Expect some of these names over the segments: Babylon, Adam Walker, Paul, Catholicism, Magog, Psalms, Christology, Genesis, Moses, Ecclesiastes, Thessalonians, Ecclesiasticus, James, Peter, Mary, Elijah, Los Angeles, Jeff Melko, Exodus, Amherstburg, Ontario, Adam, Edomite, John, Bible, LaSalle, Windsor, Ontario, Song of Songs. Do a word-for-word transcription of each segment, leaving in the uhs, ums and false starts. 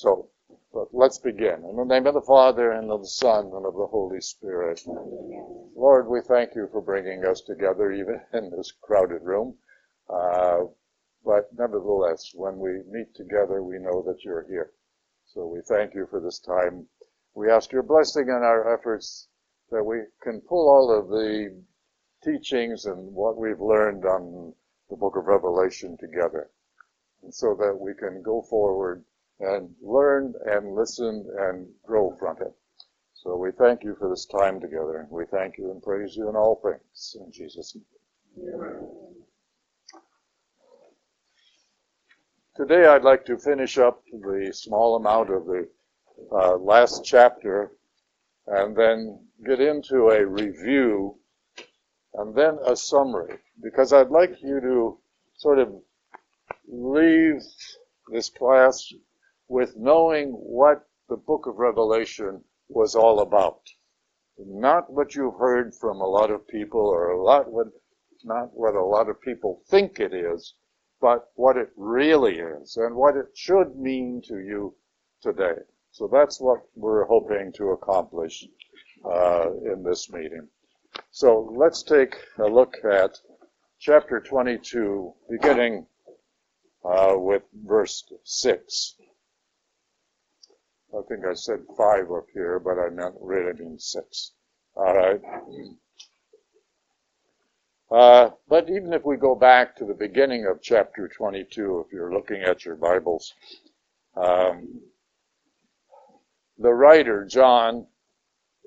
So but let's begin. In the name of the Father, and of the Son, and of the Holy Spirit. Lord, we thank you for bringing us together, even in this crowded room. Uh, but nevertheless, when we meet together, we know that you're here. So we thank you for this time. We ask your blessing on our efforts, that we can pull all of the teachings and what we've learned on the book of Revelation together, and so that we can go forward and learn and listen and grow from it. So we thank you for this time together, and we thank you and praise you in all things. In Jesus' name. Amen. Today I'd like to finish up the small amount of the uh, last chapter, and then get into a review, and then a summary, because I'd like you to sort of leave this class with knowing what the book of Revelation was all about. Not what you've heard from a lot of people, or a lot what, not what a lot of people think it is, but what it really is, and what it should mean to you today. So that's what we're hoping to accomplish uh, in this meeting. So let's take a look at chapter twenty-two, beginning uh, with verse six. I think I said five up here, but I meant really mean six. All right. Uh, but even if we go back to the beginning of chapter twenty-two, if you're looking at your Bibles, um, the writer, John,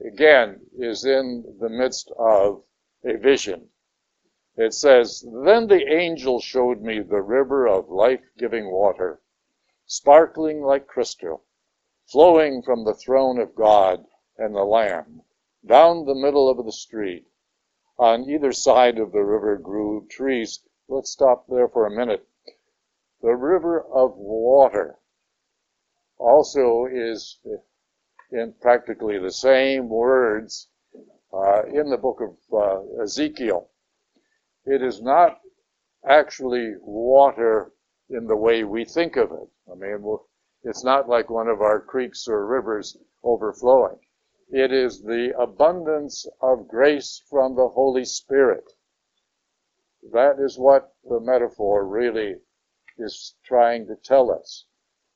again, is in the midst of a vision. It says, "Then the angel showed me the river of life-giving water, sparkling like crystal, flowing from the throne of God and the Lamb, down the middle of the street. On either side of the river grew trees." Let's stop there for a minute. The river of water also is in practically the same words uh, in the book of uh, Ezekiel. It is not actually water in the way we think of it. I mean, we'll, it's not like one of our creeks or rivers overflowing. It is the abundance of grace from the Holy Spirit. That is what the metaphor really is trying to tell us.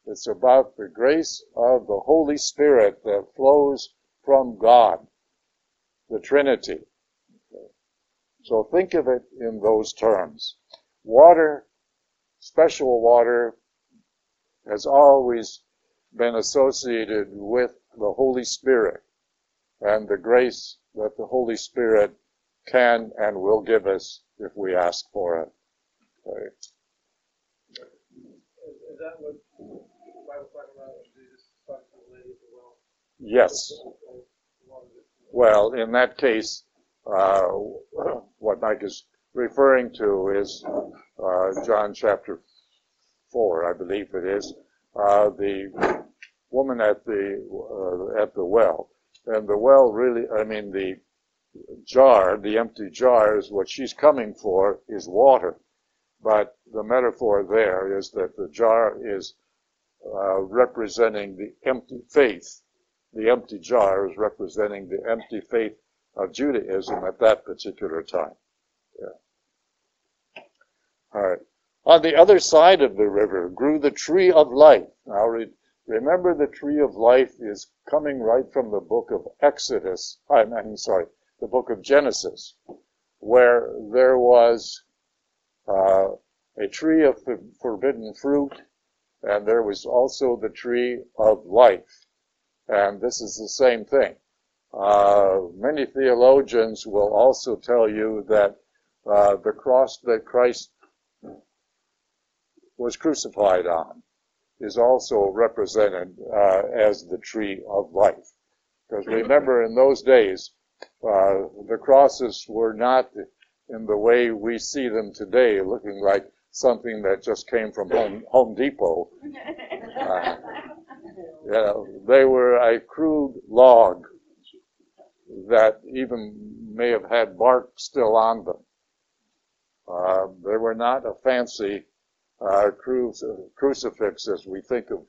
It's about the grace of the Holy Spirit that flows from God, the Trinity. So think of it in those terms. Water, special water, has always been associated with the Holy Spirit and the grace that the Holy Spirit can and will give us if we ask for it. Okay. Is that what the Bible talks about? Jesus talks to the lady at the well? Yes. Well, in that case, uh, what Mike is referring to is uh, John chapter four, I believe it is, uh, the woman at the uh, at the well. And the well really, I mean, the jar, the empty jar, is what she's coming for, is water. But the metaphor there is that the jar is uh, representing the empty faith. The empty jar is representing the empty faith of Judaism at that particular time. Yeah. All right. On the other side of the river grew the tree of life. Now, re- remember, the tree of life is coming right from the book of Exodus. I'm, I'm sorry, the book of Genesis, where there was Uh, a tree of forbidden fruit, and there was also the tree of life. And this is the same thing. Uh, many theologians will also tell you that uh, the cross that Christ was crucified on is also represented uh, as the tree of life. Because remember, in those days, uh, the crosses were not in the way we see them today, looking like something that just came from Home, Home Depot. Uh, you know, they were a crude log that even may have had bark still on them. Uh, they were not a fancy uh, cruci- crucifix as we think of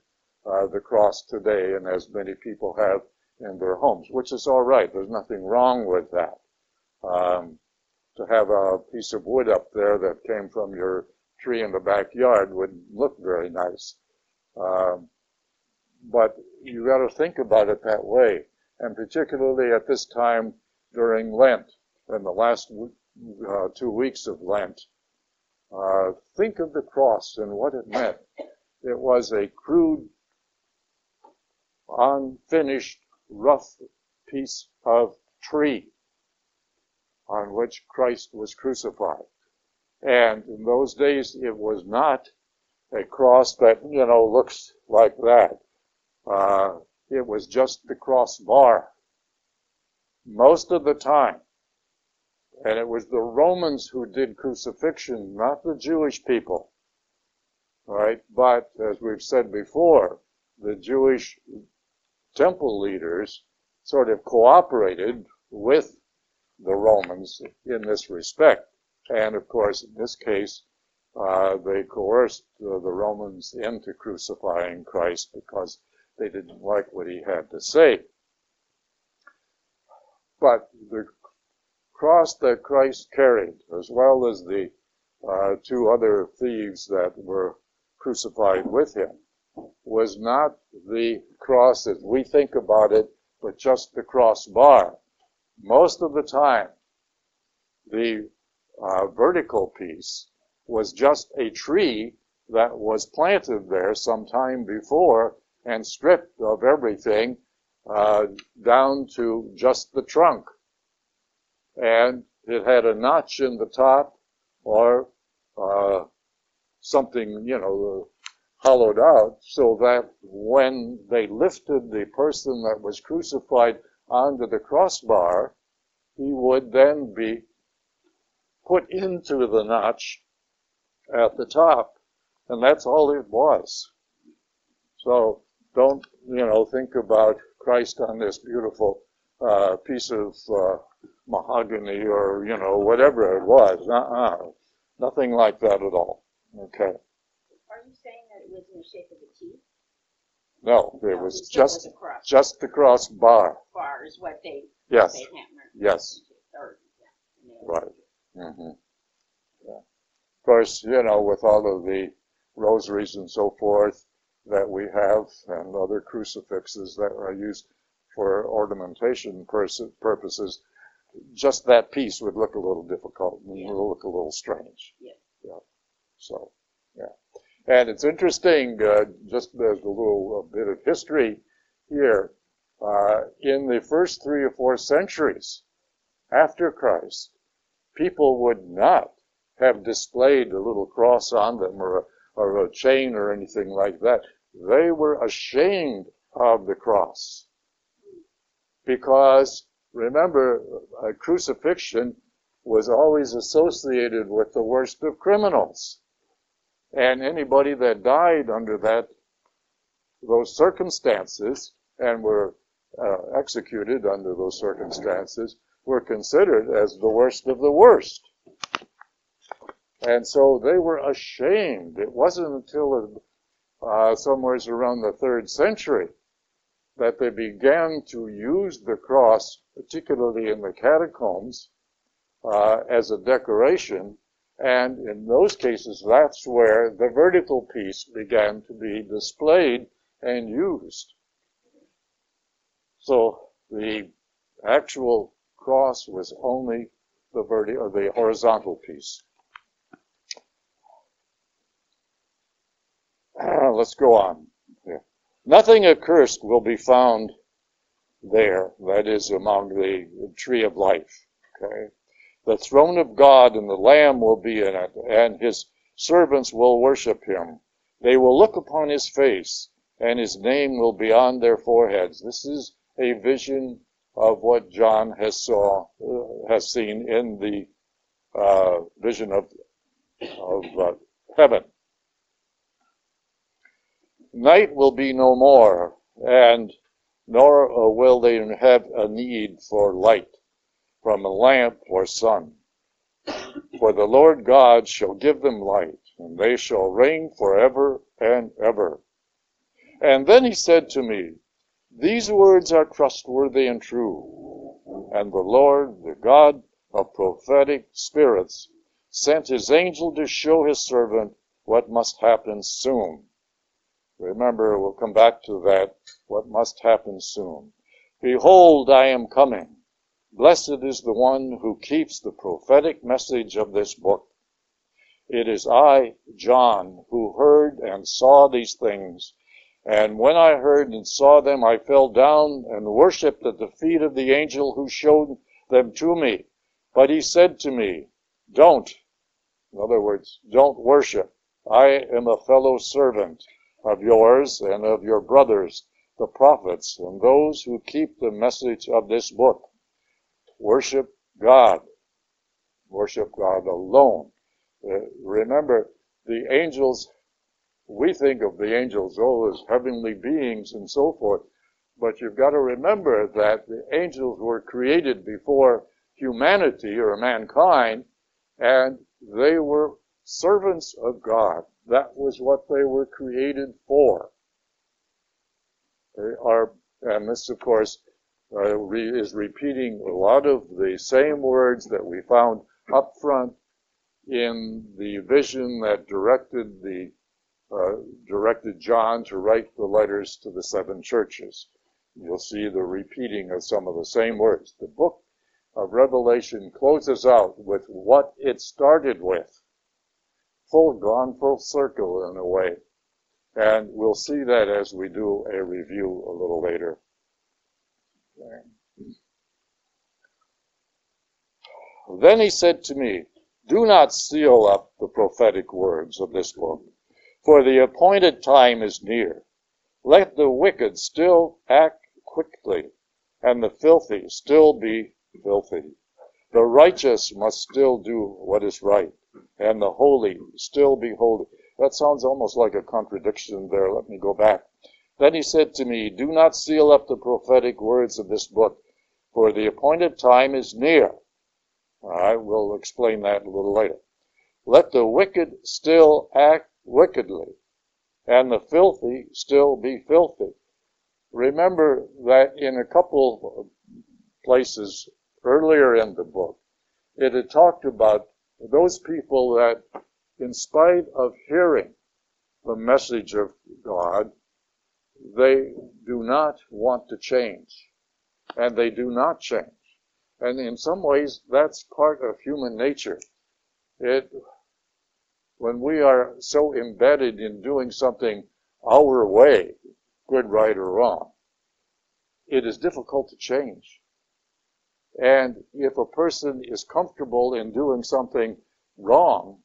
uh, the cross today, and as many people have in their homes, which is all right. There's nothing wrong with that. Um, to have a piece of wood up there that came from your tree in the backyard wouldn't look very nice. Um, but you got to think about it that way, and particularly at this time during Lent, in the last uh, two weeks of Lent, uh, think of the cross and what it meant. It was a crude, unfinished, rough piece of tree on which Christ was crucified. And in those days, it was not a cross that, you know, looks like that. Uh, it was just the crossbar most of the time. And it was the Romans who did crucifixion, not the Jewish people. Right? But, as we've said before, the Jewish temple leaders sort of cooperated with the Romans in this respect. And, of course, in this case, uh, they coerced uh, the Romans into crucifying Christ because they didn't like what he had to say. But the cross that Christ carried, as well as the uh, two other thieves that were crucified with him, was not the cross as we think about it, but just the crossbar. Most of the time, the uh, vertical piece was just a tree that was planted there some time before and stripped of everything uh, down to just the trunk. And it had a notch in the top or uh, something, you know, hollowed out, so that when they lifted the person that was crucified onto the crossbar, he would then be put into the notch at the top. And that's all it was. So don't, you know, think about Christ on this beautiful uh, piece of uh, mahogany or, you know, whatever it was. Uh-uh. Nothing like that at all. Okay. Are you saying that it was in the shape of a T? No, it no, was just just the crossbar. Bar is what they yes what they hammered. Yes. Or, yeah, right. Mm-hmm. Yeah. Of course, you know, with all of the rosaries and so forth that we have, and other crucifixes that are used for ornamentation purposes, just that piece would look a little difficult and yeah. look a little strange. Yeah. Yeah. So, yeah. And it's interesting, uh, just as a little a bit of history here, uh, in the first three or four centuries after Christ, people would not have displayed a little cross on them or a, or a chain or anything like that. They were ashamed of the cross because, remember, a crucifixion was always associated with the worst of criminals. And anybody that died under that, those circumstances, and were uh, executed under those circumstances, were considered as the worst of the worst. And so they were ashamed. It wasn't until uh, somewhere around the third century that they began to use the cross, particularly in the catacombs, uh, as a decoration. And in those cases, that's where the vertical piece began to be displayed and used. So the actual cross was only the verti- or the horizontal piece. Let's go on. Here. Nothing accursed will be found there, that is, among the tree of life. Okay. The throne of God and the Lamb will be in it, and his servants will worship him. They will look upon his face, and his name will be on their foreheads. This is a vision of what John has saw uh, has seen in the uh, vision of, of uh, heaven. Night will be no more, and nor uh, will they have a need for light from a lamp or sun. For the Lord God shall give them light, and they shall reign forever and ever. And then he said to me, "These words are trustworthy and true. And the Lord, the God of prophetic spirits, sent his angel to show his servant what must happen soon." Remember, we'll come back to that, what must happen soon. "Behold, I am coming. Blessed is the one who keeps the prophetic message of this book. It is I, John, who heard and saw these things. And when I heard and saw them, I fell down and worshipped at the feet of the angel who showed them to me. But he said to me, 'Don't.'" In other words, "Don't worship. I am a fellow servant of yours and of your brothers, the prophets, and those who keep the message of this book. Worship God. Worship God alone." Uh, remember, the angels, we think of the angels all as heavenly beings and so forth, but you've got to remember that the angels were created before humanity or mankind, and they were servants of God. That was what they were created for. They are, and this, of course, uh, re, is repeating a lot of the same words that we found up front in the vision that directed the uh, directed John to write the letters to the seven churches. You'll see the repeating of some of the same words. The book of Revelation closes out with what it started with. Full gone full circle in a way. And we'll see that as we do a review a little later. Okay. Then he said to me, "Do not seal up the prophetic words of this book, for the appointed time is near. Let the wicked still act quickly, and the filthy still be filthy. The righteous must still do what is right, and the holy still be holy." That sounds almost like a contradiction there. Let me go back. Then he said to me, "Do not seal up the prophetic words of this book, for the appointed time is near." I will explain that a little later. "Let the wicked still act wickedly, and the filthy still be filthy." Remember that in a couple of places earlier in the book, it had talked about those people that, in spite of hearing the message of God, they do not want to change, and they do not change. And in some ways, that's part of human nature. It, when we are so embedded in doing something our way, good, right, or wrong, it is difficult to change. And if a person is comfortable in doing something wrong,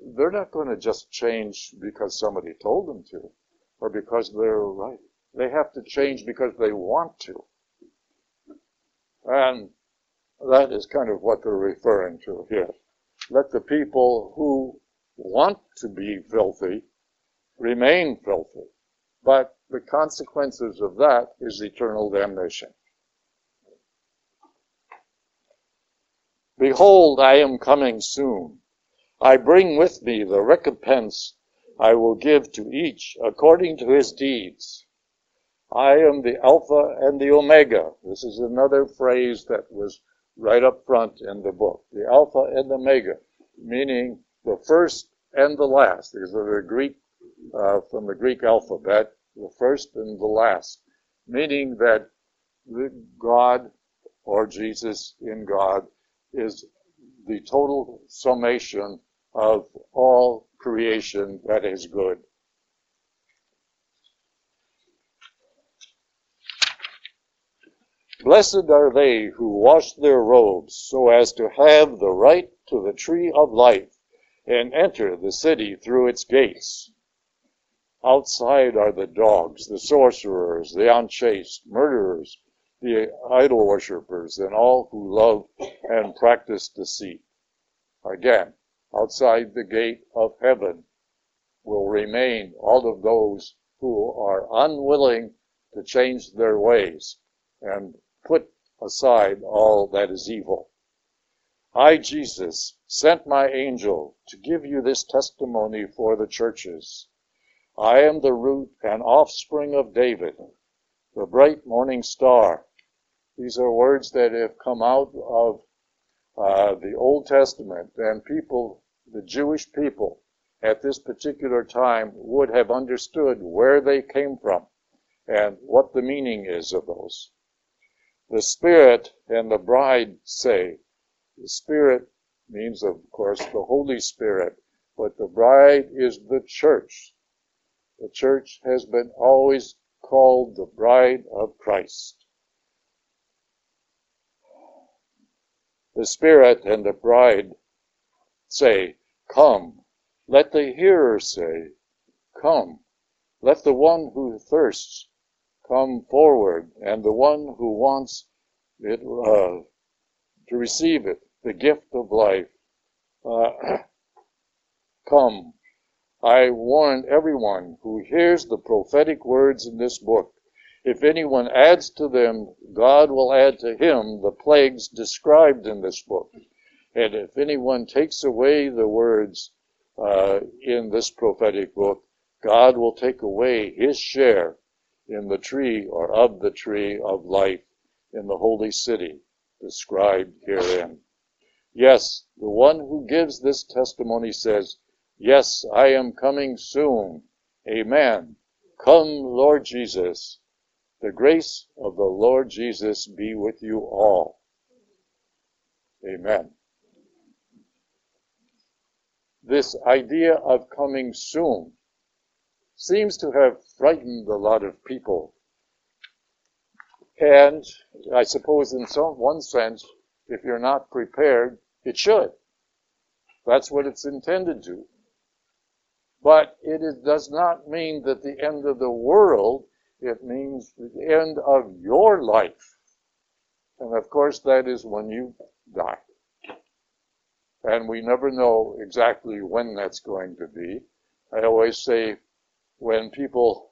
they're not going to just change because somebody told them to, or because they're right. They have to change because they want to. And that is kind of what they're referring to here. Let the people who want to be filthy remain filthy, but the consequences of that is eternal damnation. "Behold, I am coming soon. I bring with me the recompense I will give to each according to his deeds. I am the Alpha and the Omega." This is another phrase that was right up front in the book. The Alpha and the Omega, meaning the first and the last. These are the Greek, uh, from the Greek alphabet, the first and the last, meaning that God, or Jesus in God, is the total summation of all creation that is good. "Blessed are they who wash their robes so as to have the right to the tree of life and enter the city through its gates. Outside are the dogs, the sorcerers, the unchaste, murderers, the idol worshippers, and all who love and practice deceit." Again, outside the gate of heaven will remain all of those who are unwilling to change their ways and put aside all that is evil. "I, Jesus, sent my angel to give you this testimony for the churches. I am the root and offspring of David, the bright morning star. These are words that have come out of uh, the Old Testament, and people, the Jewish people, at this particular time would have understood where they came from and what the meaning is of those. The Spirit and the bride say, the Spirit means, of course, the Holy Spirit, but the bride is the church. The church has been always called the bride of Christ. The Spirit and the bride say, come. Let the hearer say, come. Let the one who thirsts come forward, and the one who wants it uh, to receive it, the gift of life, uh, come. I warn everyone who hears the prophetic words in this book. If anyone adds to them, God will add to him the plagues described in this book. And if anyone takes away the words uh, in this prophetic book, God will take away his share in the tree or of the tree of life in the holy city described herein. Yes, the one who gives this testimony says, yes, I am coming soon. Amen. Come, Lord Jesus. The grace of the Lord Jesus be with you all. Amen. This idea of coming soon seems to have frightened a lot of people. And I suppose in some one sense, if you're not prepared, it should. That's what it's intended to. But it is, does not mean that the end of the world, it means the end of your life. And of course that is when you die. And we never know exactly when that's going to be. I always say when people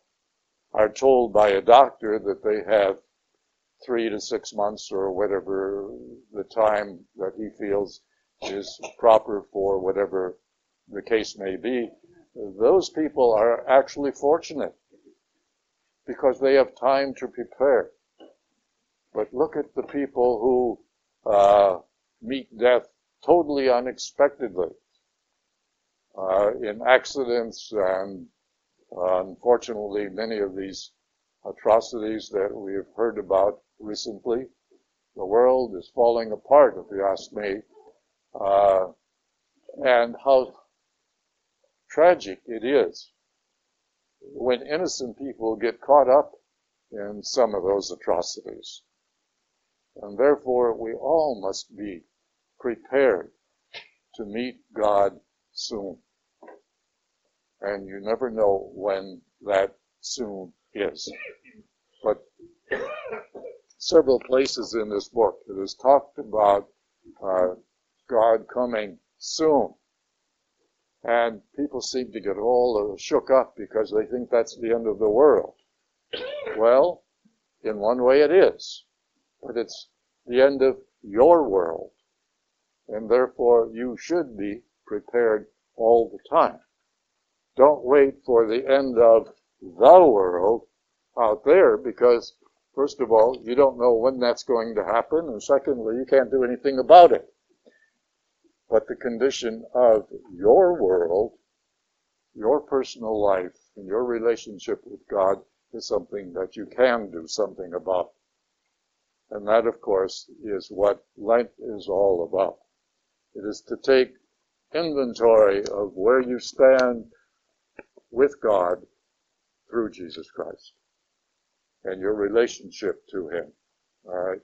are told by a doctor that they have three to six months or whatever the time that he feels is proper for whatever the case may be, those people are actually fortunate because they have time to prepare. But look at the people who uh, meet death totally unexpectedly uh, in accidents and, uh, unfortunately, many of these atrocities that we have heard about recently. The world is falling apart, if you ask me, uh, and how tragic it is when innocent people get caught up in some of those atrocities. And therefore, we all must be prepared to meet God soon. And you never know when that soon is. But several places in this book, it is talked about uh, God coming soon. And people seem to get all shook up because they think that's the end of the world. Well, in one way it is, but it's the end of your world, and therefore you should be prepared all the time. Don't wait for the end of the world out there because, first of all, you don't know when that's going to happen, and secondly, you can't do anything about it. But the condition of your world, your personal life, and your relationship with God is something that you can do something about. And that, of course, is what Lent is all about. It is to take inventory of where you stand with God through Jesus Christ and your relationship to Him, all right?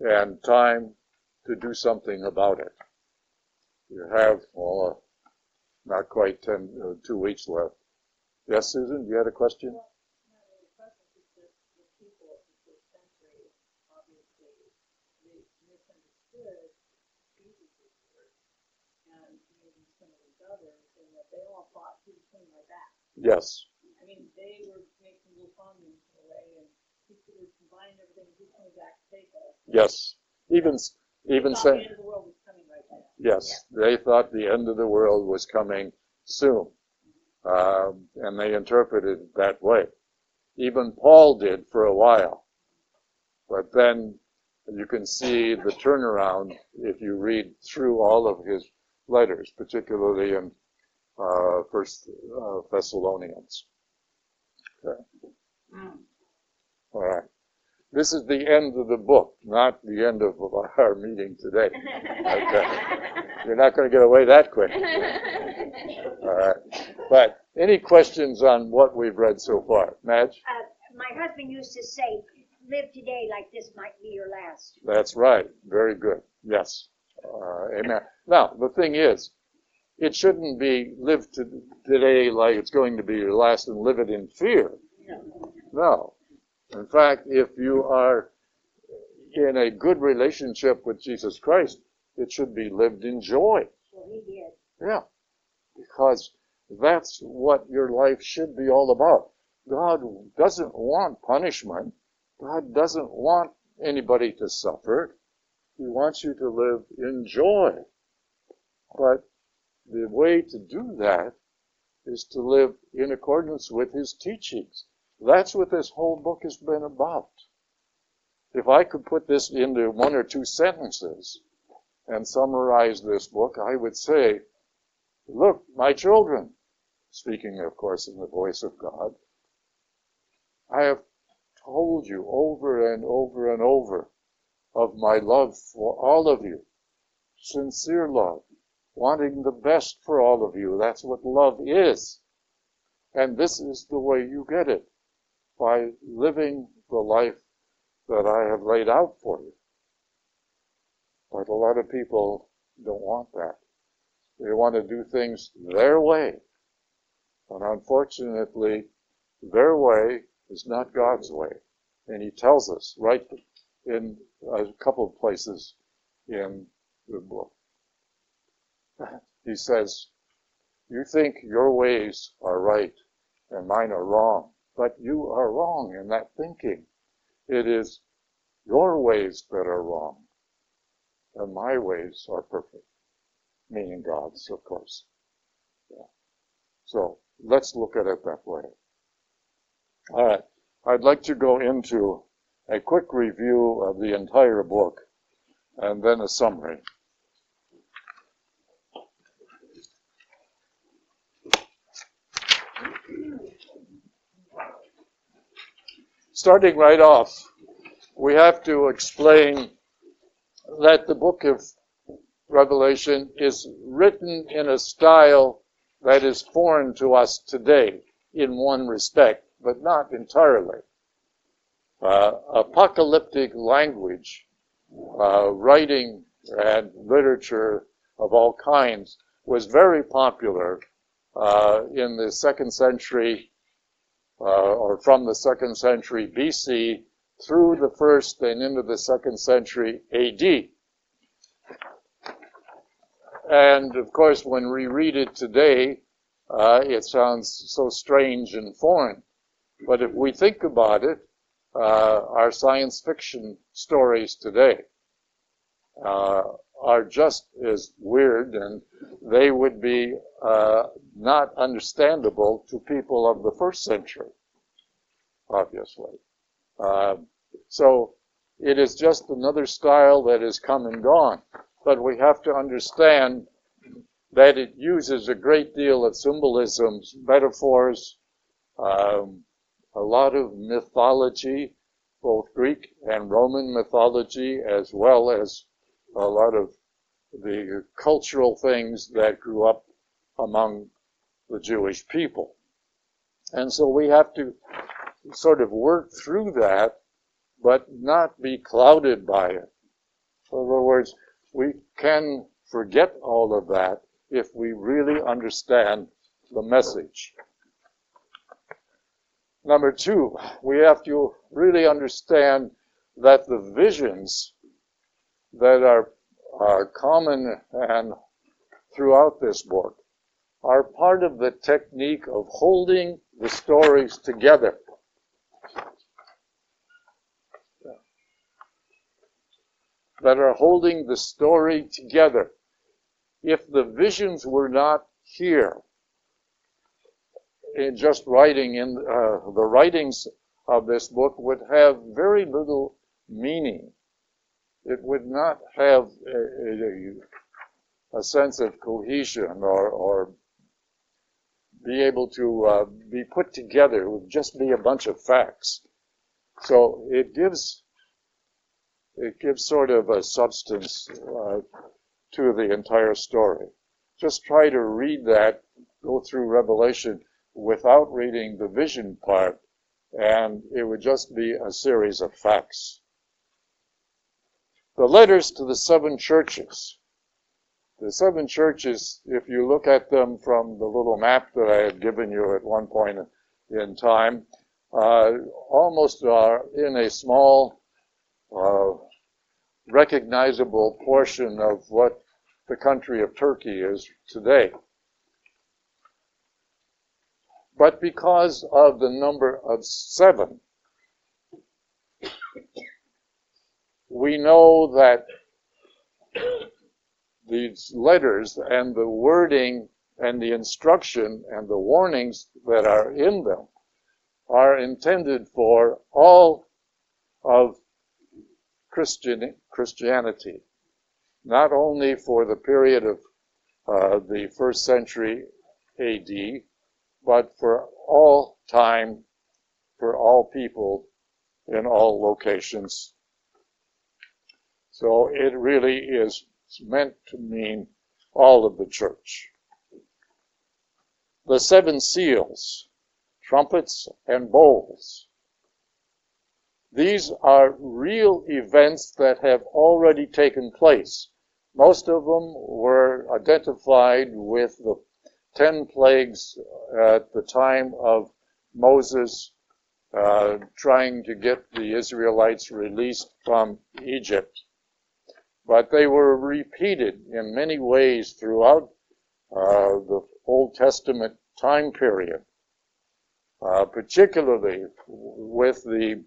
And time to do something about it. You have, well, uh, not quite ten, uh, two weeks left. Yes, Susan, you had a question? Well, no, the question is that the people of the first century obviously misunderstood Jesus' words and maybe some of these others, and that they all thought he was coming right back. Yes. I mean, they were making little comments in a way, and he could have combined everything, he's coming back to take us. Yes. Even, even saying. Yes, they thought the end of the world was coming soon. uh, and they interpreted it that way. Even Paul did for a while, but then you can see the turnaround if you read through all of his letters, particularly in uh, First uh, Thessalonians. Okay. All right. This is the end of the book, not the end of our meeting today. Okay. You're not going to get away that quick. All right. But any questions on what we've read so far? Madge? Uh, my husband used to say, live today like this might be your last. That's right. Very good. Yes. Uh, amen. Now, the thing is, it shouldn't be live to today like it's going to be your last and live it in fear. No. No. In fact, if you are in a good relationship with Jesus Christ, it should be lived in joy. Well, he did. Yeah, because that's what your life should be all about. God doesn't want punishment. God doesn't want anybody to suffer. He wants you to live in joy. But the way to do that is to live in accordance with his teachings. That's what this whole book has been about. If I could put this into one or two sentences and summarize this book, I would say, look, my children, speaking, of course, in the voice of God, I have told you over and over and over of my love for all of you, sincere love, wanting the best for all of you. That's what love is. And this is the way you get it, by living the life that I have laid out for you. But a lot of people don't want that. They want to do things their way. And unfortunately, their way is not God's way. And he tells us right in a couple of places in the book. He says, you think your ways are right and mine are wrong. But you are wrong in that thinking. It is your ways that are wrong, and my ways are perfect, meaning God's, of course. Yeah. So let's look at it that way. All right, I'd like to go into a quick review of the entire book, and then a summary. Starting right off, we have to explain that the book of Revelation is written in a style that is foreign to us today in one respect, but not entirely. Uh, apocalyptic language, uh, writing and literature of all kinds was very popular uh, in the second century Uh, or from the second century B C through the first and into the second century A D. And of course, when we read it today, uh, it sounds so strange and foreign. But if we think about it, uh, our science fiction stories today uh, are just as weird, and they would be uh, not understandable to people of the first century, obviously. Uh, so it is just another style that has come and gone. But we have to understand that it uses a great deal of symbolisms, metaphors, um, a lot of mythology, both Greek and Roman mythology, as well as a lot of the cultural things that grew up among the Jewish people. And so we have to sort of work through that, but not be clouded by it. In other words, we can forget all of that if we really understand the message. Number two, we have to really understand that the visions that are, are common and throughout this book are part of the technique of holding the stories together. That are holding the story together. If the visions were not here, in just writing in uh, the writings of this book would have very little meaning. It would not have a, a, a sense of cohesion or, or be able to uh, be put together. It would just be a bunch of facts. So it gives it gives sort of a substance uh, to the entire story. Just try to read that, go through Revelation without reading the vision part, and it would just be a series of facts. The letters to the seven churches. The seven churches, if you look at them from the little map that I had given you at one point in time, uh, almost are in a small, uh, recognizable portion of what the country of Turkey is today. But because of the number of seven, we know that these letters and the wording and the instruction and the warnings that are in them are intended for all of Christian, Christianity, not only for the period of uh, the first century A D, but for all time, for all people, in all locations. So it really is meant to mean all of the church. The seven seals, trumpets and bowls. These are real events that have already taken place. Most of them were identified with the ten plagues at the time of Moses uh, trying to get the Israelites released from Egypt. But they were repeated in many ways throughout uh, the Old Testament time period, uh, particularly with the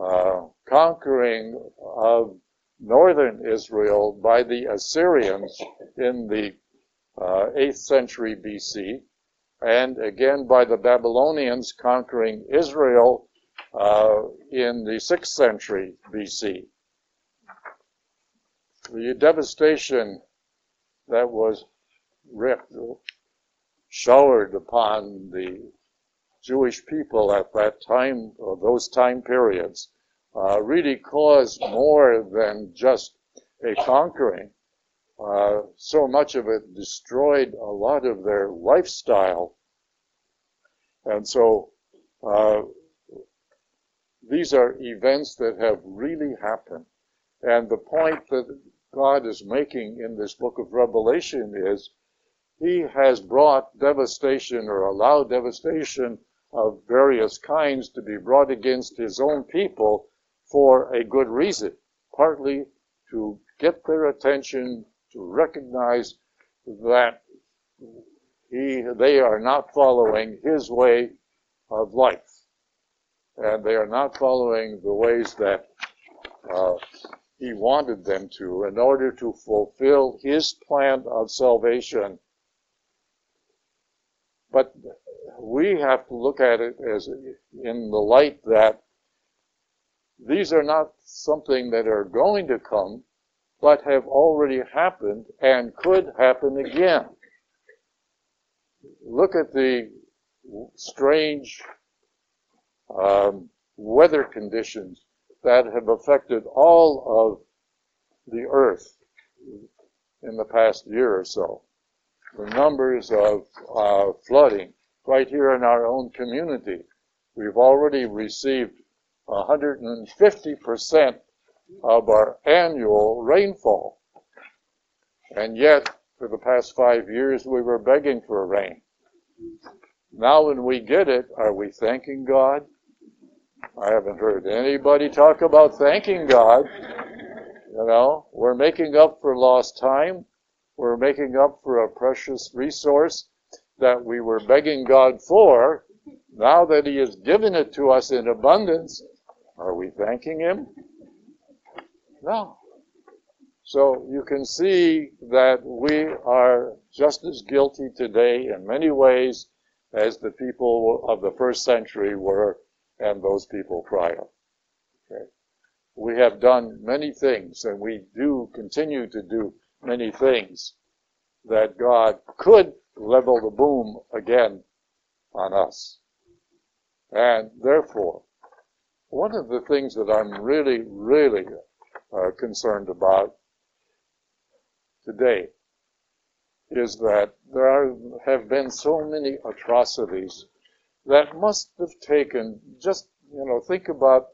uh, conquering of northern Israel by the Assyrians in the Uh, eighth century B C, and again by the Babylonians conquering Israel uh, in the sixth century B C. The devastation that was ripped, showered upon the Jewish people at that time, or those time periods, uh, really caused more than just a conquering. Uh, so much of it destroyed a lot of their lifestyle. And so uh, these are events that have really happened. And the point that God is making in this book of Revelation is he has brought devastation or allowed devastation of various kinds to be brought against his own people for a good reason, partly to get their attention, to recognize that he, they are not following his way of life. And they are not following the ways that uh, he wanted them to in order to fulfill his plan of salvation. But we have to look at it as in the light that these are not something that are going to come, but have already happened and could happen again. Look at the strange um, weather conditions that have affected all of the earth in the past year or so. The numbers of uh, flooding right here in our own community. We've already received one hundred fifty percent of our annual rainfall. And yet, for the past five years, we were begging for rain. Now when we get it, are we thanking God? I haven't heard anybody talk about thanking God. You know, we're making up for lost time. We're making up for a precious resource that we were begging God for. Now that he has given it to us in abundance, are we thanking him? No. So you can see that we are just as guilty today in many ways as the people of the first century were, and those people prior. Okay. We have done many things, and we do continue to do many things that God could level the boom again on us. And therefore, one of the things that I'm really, really uh, concerned about today is that there are, have been so many atrocities that must have taken, just, you know, think about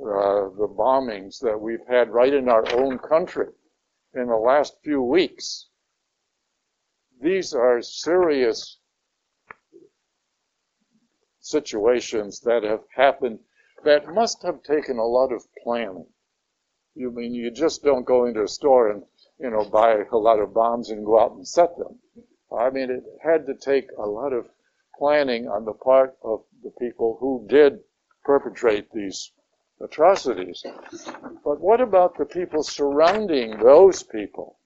uh, the bombings that we've had right in our own country in the last few weeks. These are serious situations that have happened that must have taken a lot of planning. You mean you just don't go into a store and, you know, buy a lot of bombs and go out and set them. I mean, it had to take a lot of planning on the part of the people who did perpetrate these atrocities. But what about the people surrounding those people?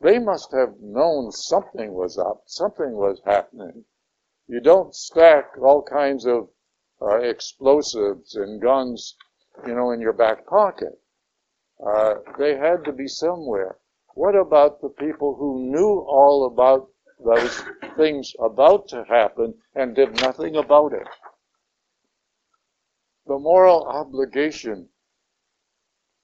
They must have known something was up, something was happening. You don't stack all kinds of uh, explosives and guns, you know, in your back pocket. Uh, they had to be somewhere. What about the people who knew all about those things about to happen and did nothing about it? The moral obligation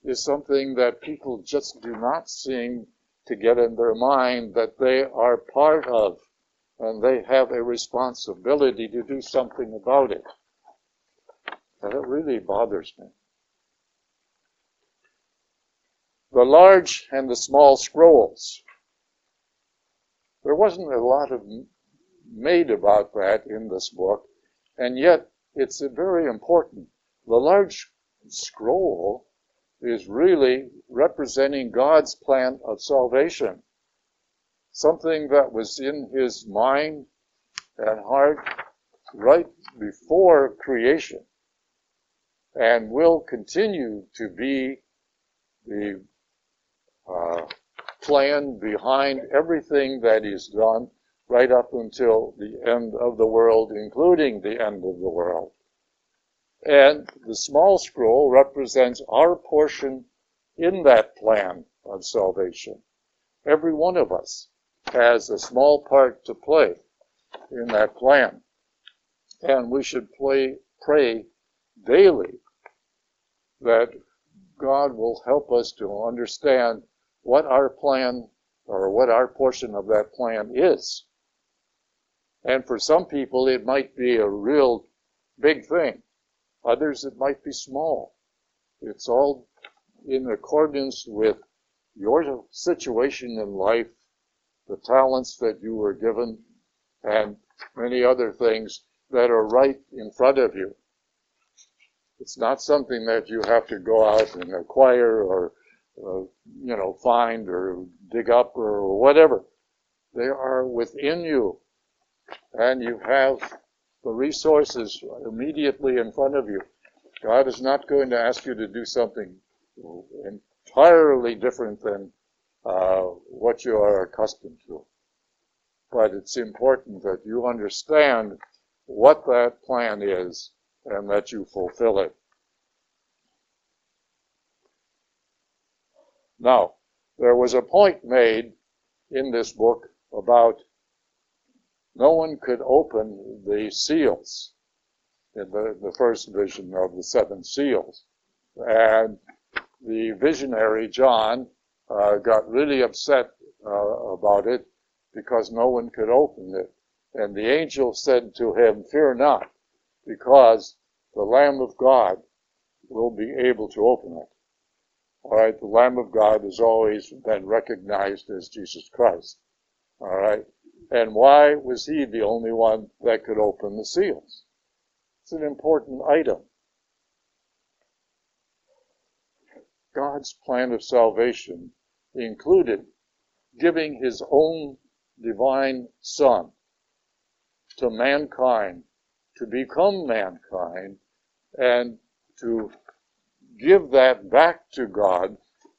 is something that people just do not seem to get in their mind that they are part of, and they have a responsibility to do something about it. And it really bothers me. The large and the small scrolls. There wasn't a lot of made about that in this book, and yet it's very important. The large scroll is really representing God's plan of salvation, something that was in his mind and heart right before creation, and will continue to be the Uh, plan behind everything that is done right up until the end of the world, including the end of the world. And the small scroll represents our portion in that plan of salvation. Every one of us has a small part to play in that plan. And we should play, pray daily that God will help us to understand what our plan or what our portion of that plan is. And for some people, it might be a real big thing. Others, it might be small. It's all in accordance with your situation in life, the talents that you were given, and many other things that are right in front of you. It's not something that you have to go out and acquire or, uh, you know, find or dig up or whatever. They are within you, and you have the resources immediately in front of you. God is not going to ask you to do something entirely different than uh, what you are accustomed to. But it's important that you understand what that plan is, and that you fulfill it. Now, there was a point made in this book about no one could open the seals in the, the first vision of the seven seals. And the visionary, John, uh, got really upset uh, about it because no one could open it. And the angel said to him, "Fear not, because the Lamb of God will be able to open it." All right, the Lamb of God has always been recognized as Jesus Christ. All right, and why was he the only one that could open the seals? It's an important item. God's plan of salvation included giving his own divine Son to mankind, to become mankind, and to give that back to God,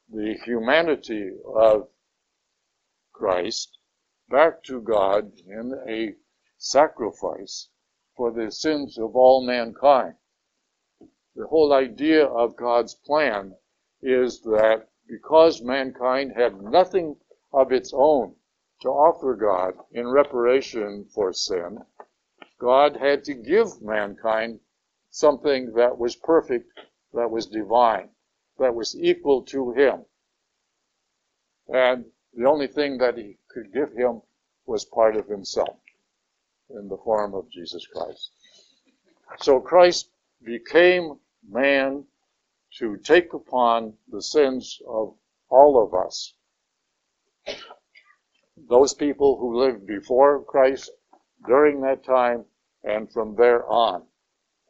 the humanity of Christ, back to God in a sacrifice for the sins of all mankind. The whole idea of God's plan is that because mankind had nothing of its own to offer God in reparation for sin, God had to give mankind something that was perfect, that was divine, that was equal to him. And the only thing that he could give him was part of himself in the form of Jesus Christ. So Christ became man to take upon the sins of all of us. Those people who lived before Christ, during that time, and from there on.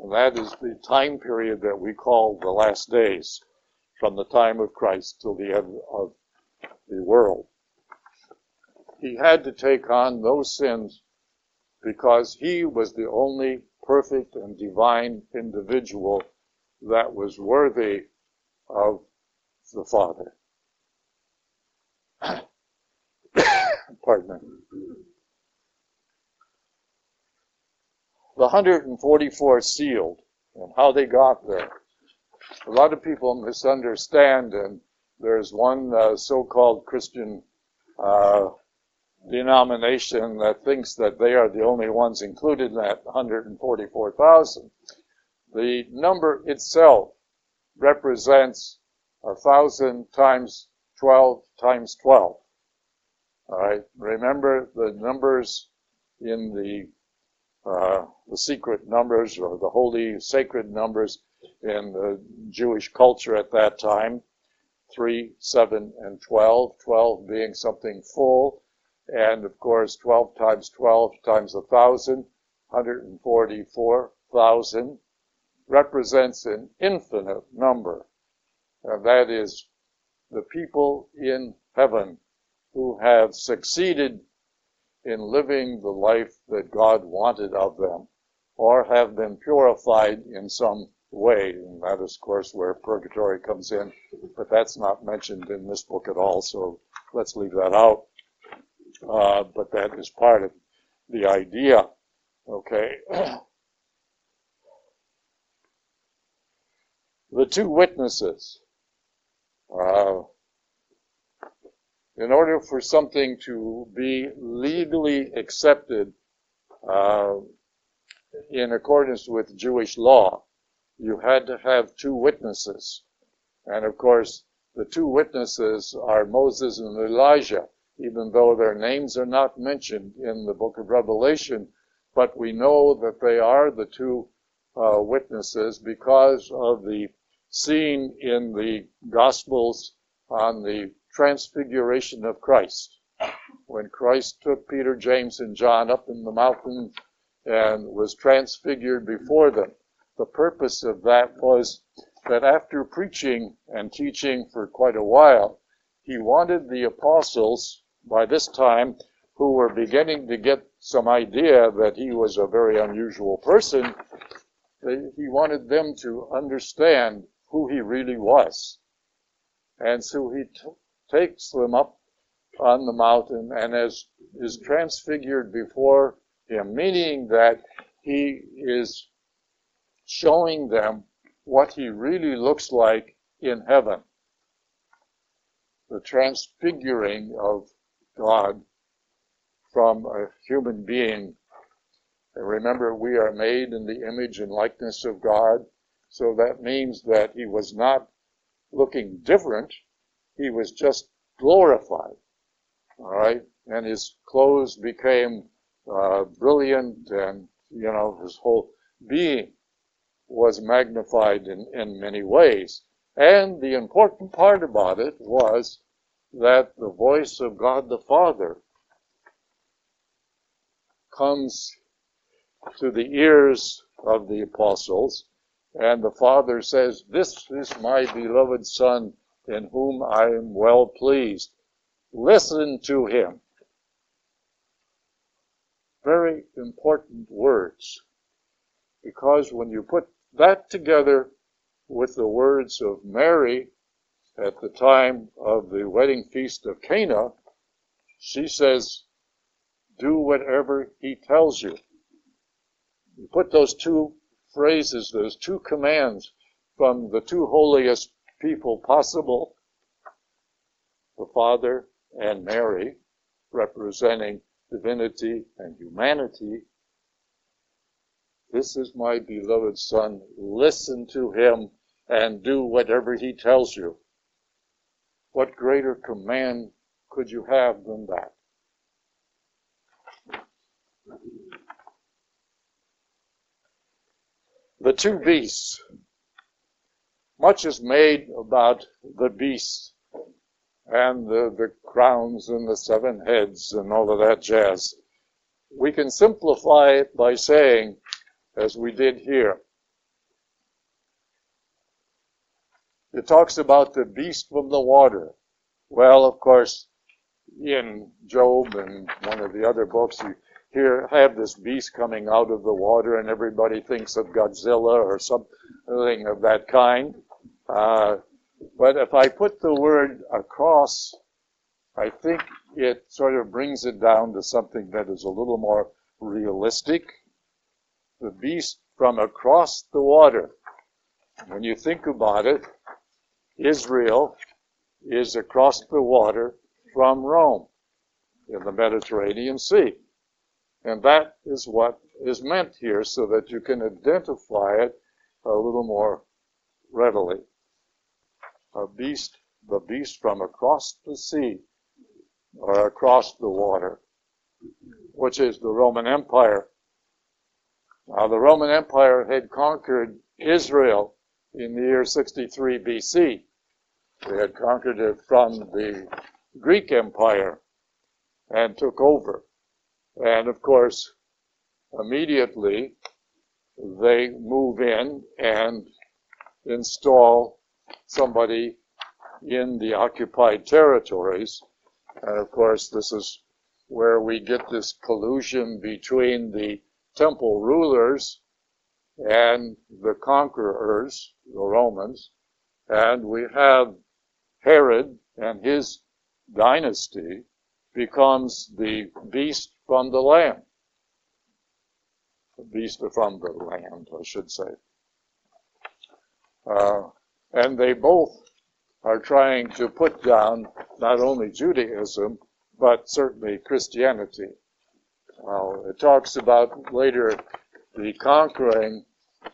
And that is the time period that we call the last days, from the time of Christ till the end of the world. He had to take on those sins because he was the only perfect and divine individual that was worthy of the Father. Pardon me. The one hundred forty-four sealed and how they got there. A lot of people misunderstand, and there's one uh, so-called Christian uh, denomination that thinks that they are the only ones included in that one hundred forty-four thousand. The number itself represents a thousand times twelve times twelve. All right. Remember the numbers in the uh, the secret numbers, or the holy sacred numbers in the Jewish culture at that time: three, seven, and twelve. Twelve being something full, and of course, twelve times twelve times a thousand, hundred and forty-four thousand, represents an infinite number, and that is the people in heaven who have succeeded in living the life that God wanted of them, or have been purified in some way. And that is, of course, where purgatory comes in, but that's not mentioned in this book at all, so let's leave that out. Uh, but that is part of the idea. Okay. The two witnesses. Uh, In order for something to be legally accepted uh, in accordance with Jewish law, you had to have two witnesses. And of course, the two witnesses are Moses and Elijah, even though their names are not mentioned in the book of Revelation. But we know that they are the two uh, witnesses because of the scene in the Gospels on the Transfiguration of Christ, when Christ took Peter, James, and John up in the mountain and was transfigured before them. The purpose of that was that after preaching and teaching for quite a while, he wanted the apostles, by this time, who were beginning to get some idea that he was a very unusual person, he wanted them to understand who he really was. And so he t- takes them up on the mountain and is, is transfigured before him, meaning that he is showing them what he really looks like in heaven. The transfiguring of God from a human being. And remember, we are made in the image and likeness of God, so that means that he was not looking different, he was just glorified, all right? And his clothes became uh, brilliant, and, you know, his whole being was magnified in, in many ways. And the important part about it was that the voice of God the Father comes to the ears of the apostles, and the Father says, "This is my beloved Son, in whom I am well pleased. Listen to him." Very important words, because when you put that together with the words of Mary at the time of the wedding feast of Cana, she says, do whatever he tells you. You put those two phrases, those two commands from the two holiest people possible, the Father and Mary, representing divinity and humanity. This is my beloved Son. Listen to him and do whatever he tells you. What greater command could you have than that? The two beasts. Much is made about the beasts and the, the crowns and the seven heads and all of that jazz. We can simplify it by saying, as we did here, it talks about the beast from the water. Well, of course, in Job and one of the other books, you here have this beast coming out of the water, and everybody thinks of Godzilla or something of that kind. Uh, but if I put the word across, I think it sort of brings it down to something that is a little more realistic. The beast from across the water. When you think about it, Israel is across the water from Rome in the Mediterranean Sea. And that is what is meant here, so that you can identify it a little more readily. A beast, the beast from across the sea, or across the water, which is the Roman Empire. Now, the Roman Empire had conquered Israel in the year sixty-three B C. They had conquered it from the Greek Empire and took over. And, of course, immediately they move in and install somebody in the occupied territories. And, of course, this is where we get this collusion between the temple rulers and the conquerors, the Romans. And we have Herod and his dynasty becomes the beast from the land. The beast from the land, I should say. Uh, and they both are trying to put down not only Judaism, but certainly Christianity. Uh, it talks about later the conquering,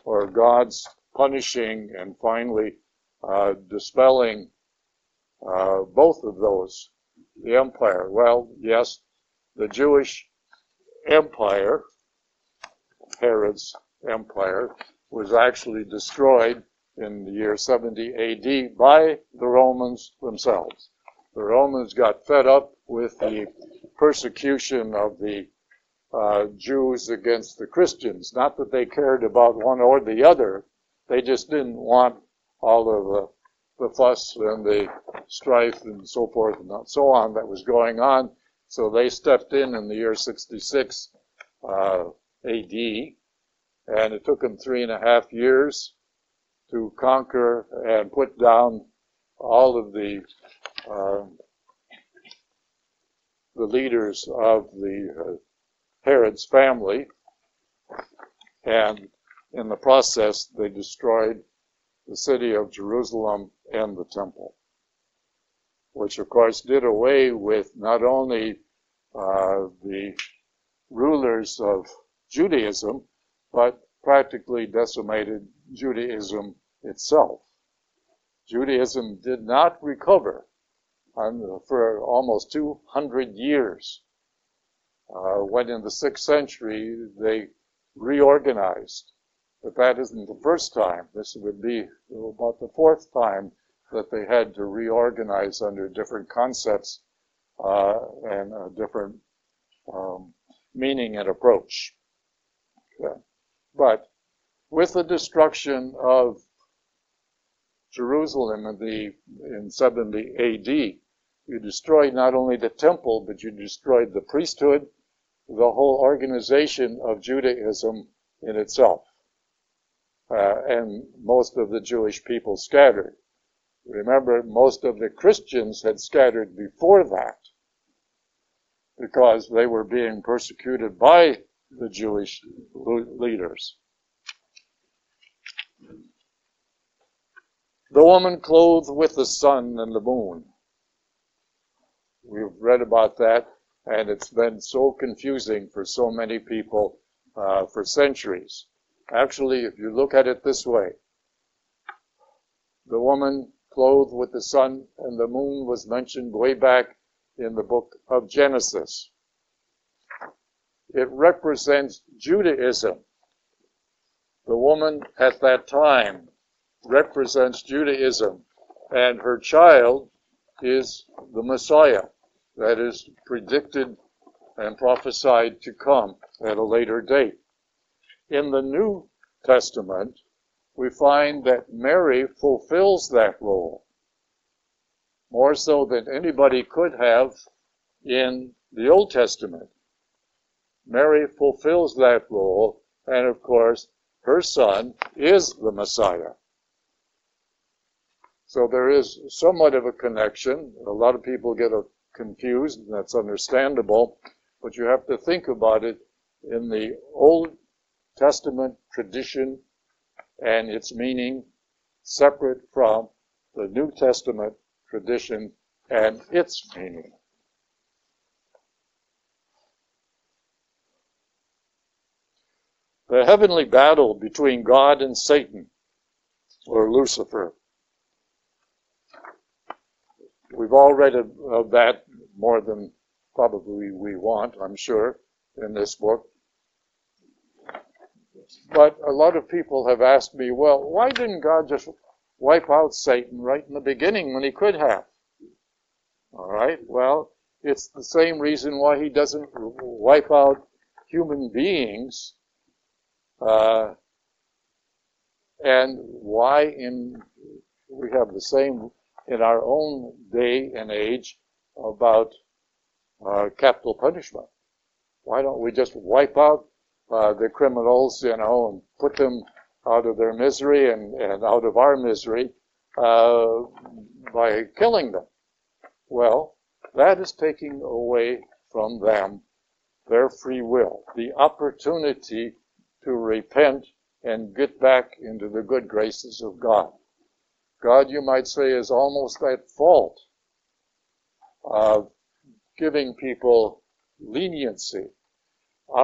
or God's punishing and finally uh, dispelling uh, both of those. The empire. Well, yes, the Jewish empire, Herod's empire, was actually destroyed in the year seventy A D by the Romans themselves. The Romans got fed up with the persecution of the uh, Jews against the Christians. Not that they cared about one or the other, they just didn't want all of the the fuss and the strife and so forth and so on that was going on. So they stepped in in the year sixty-six uh, A D, and it took them three and a half years to conquer and put down all of the uh, the leaders of the uh, Herod's family, and in the process they destroyed the city of Jerusalem and the temple, which of course did away with not only uh, the rulers of Judaism, but practically decimated Judaism itself. Judaism did not recover for almost two hundred years. Uh, when in the sixth century they reorganized. But that isn't the first time. This would be about the fourth time that they had to reorganize under different concepts uh, and a different um, meaning and approach. Okay. But with the destruction of Jerusalem in, the, in seventy A D, you destroyed not only the temple, but you destroyed the priesthood, the whole organization of Judaism in itself. Uh, and most of the Jewish people scattered. Remember, most of the Christians had scattered before that. because they were being persecuted by the Jewish leaders. The woman clothed with the sun and the moon. We've read about that, and it's been so confusing for so many people uh, for centuries. Actually, if you look at it this way, the woman clothed with the sun and the moon was mentioned way back in the book of Genesis. It represents Judaism. The woman at that time represents Judaism, and her child is the Messiah that is predicted and prophesied to come at a later date. In the New Testament, we find that Mary fulfills that role more so than anybody could have in the Old Testament. Mary fulfills that role, and of course, her son is the Messiah. So there is somewhat of a connection. A lot of people get confused, and that's understandable, but you have to think about it in the Old Testament tradition and its meaning separate from the New Testament tradition and its meaning. The heavenly battle between God and Satan, or Lucifer. We've all read of that more than probably we want, I'm sure, in this book. But a lot of people have asked me, well, why didn't God just wipe out Satan right in the beginning when he could have? All right, well, it's the same reason why he doesn't wipe out human beings uh, and why in we have the same in our own day and age about uh, capital punishment. Why don't we just wipe out Uh, the criminals, you know, and put them out of their misery and, and out of our misery uh, by killing them? Well, that is taking away from them their free will, the opportunity to repent and get back into the good graces of God. God, you might say, is almost at fault of giving people leniency,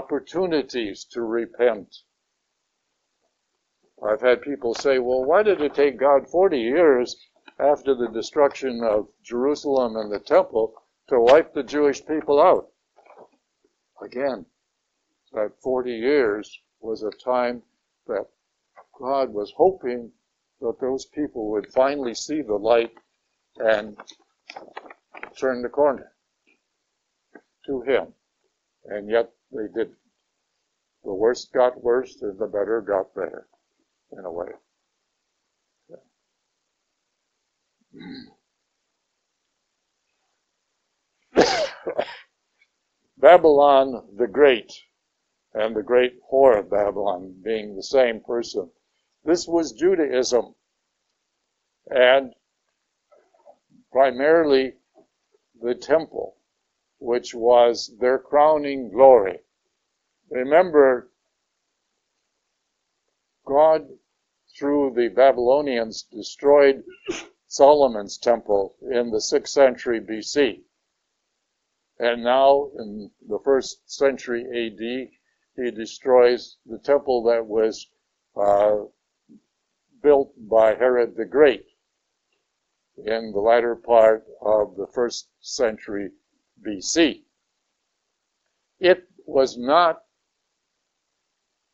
opportunities to repent. I've had people say, well, why did it take God forty years after the destruction of Jerusalem and the temple to wipe the Jewish people out? Again, that forty years was a time that God was hoping that those people would finally see the light and turn the corner to Him. And yet, they didn't. The worst got worse, and the better got better, in a way. Yeah. Babylon the Great, and the great whore of Babylon being the same person. This was Judaism, and primarily the temple, which was their crowning glory. Remember, God, through the Babylonians, destroyed Solomon's temple in the sixth century B C. And now, in the first century A D, he destroys the temple that was uh, built by Herod the Great in the latter part of the first century B C. It was not,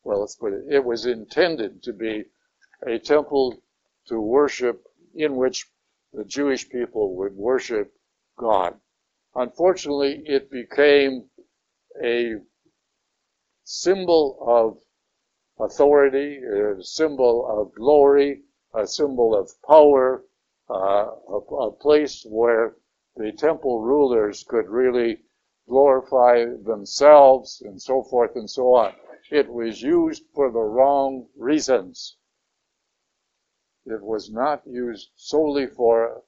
well, let's put it, it was intended to be a temple to worship in which the Jewish people would worship God. Unfortunately, it became a symbol of authority, a symbol of glory, a symbol of power, uh, a, a place where the temple rulers could really glorify themselves and so forth and so on. It was used for the wrong reasons. It was not used solely for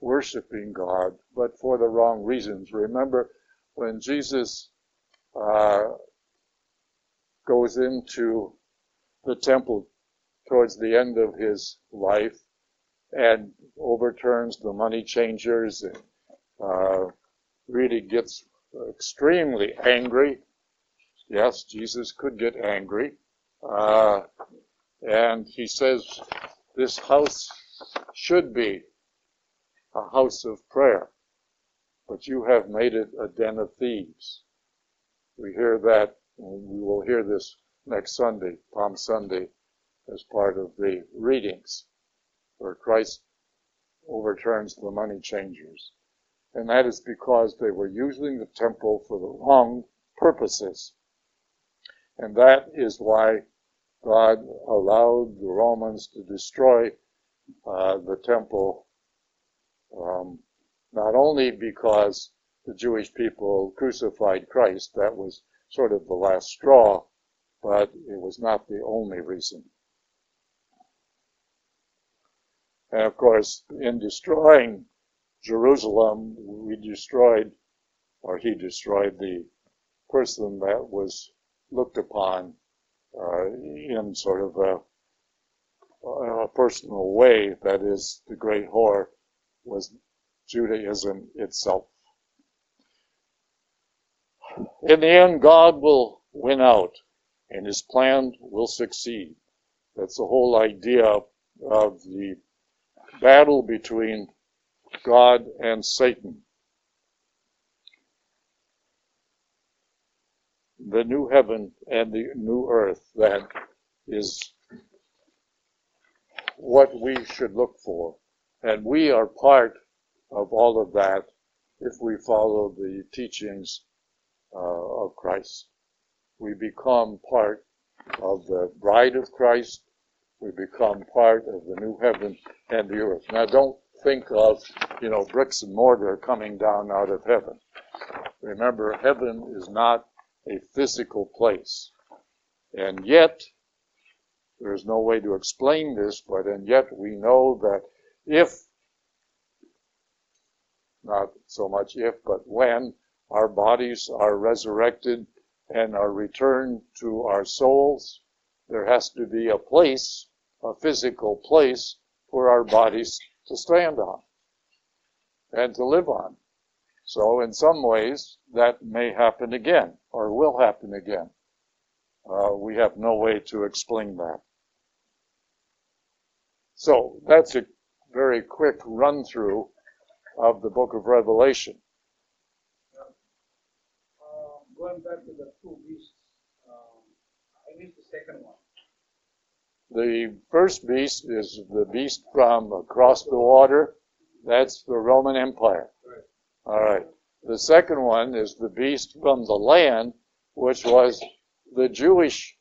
worshiping God, but for the wrong reasons. Remember, when Jesus uh, goes into the temple towards the end of his life and overturns the money changers and uh, really gets extremely angry. Yes, Jesus could get angry. Uh, and he says this house should be a house of prayer, but you have made it a den of thieves. We hear that, and we will hear this next Sunday, Palm Sunday, as part of the readings, where Christ overturns the money changers. And that is because they were using the temple for the wrong purposes. And that is why God allowed the Romans to destroy uh, the temple, um, not only because the Jewish people crucified Christ, that was sort of the last straw, but it was not the only reason. And of course, in destroying Jerusalem, we destroyed, or he destroyed, the person that was looked upon uh, in sort of a, a personal way, that is, the great whore was Judaism itself. In the end, God will win out, and his plan will succeed. That's the whole idea of the battle between God and Satan. The new heaven and the new earth, that is what we should look for. And we are part of all of that if we follow the teachings uh, of Christ. We become part of the bride of Christ. We become part of the new heaven and the earth. Now, don't think of, you know, bricks and mortar coming down out of heaven. Remember, heaven is not a physical place. And yet, there is no way to explain this, but and yet we know that if, not so much if, but when our bodies are resurrected and are returned to our souls, there has to be a place, a physical place, for our bodies to stand on and to live on. So in some ways, that may happen again, or will happen again. Uh, we have no way to explain that. So that's a very quick run-through of the book of Revelation. Yeah. Uh, going back to the two beasts, um, I missed the second one. The first beast is the beast from across the water. That's the Roman Empire. Right. All right. The second one is the beast from the land, which was the Jewish,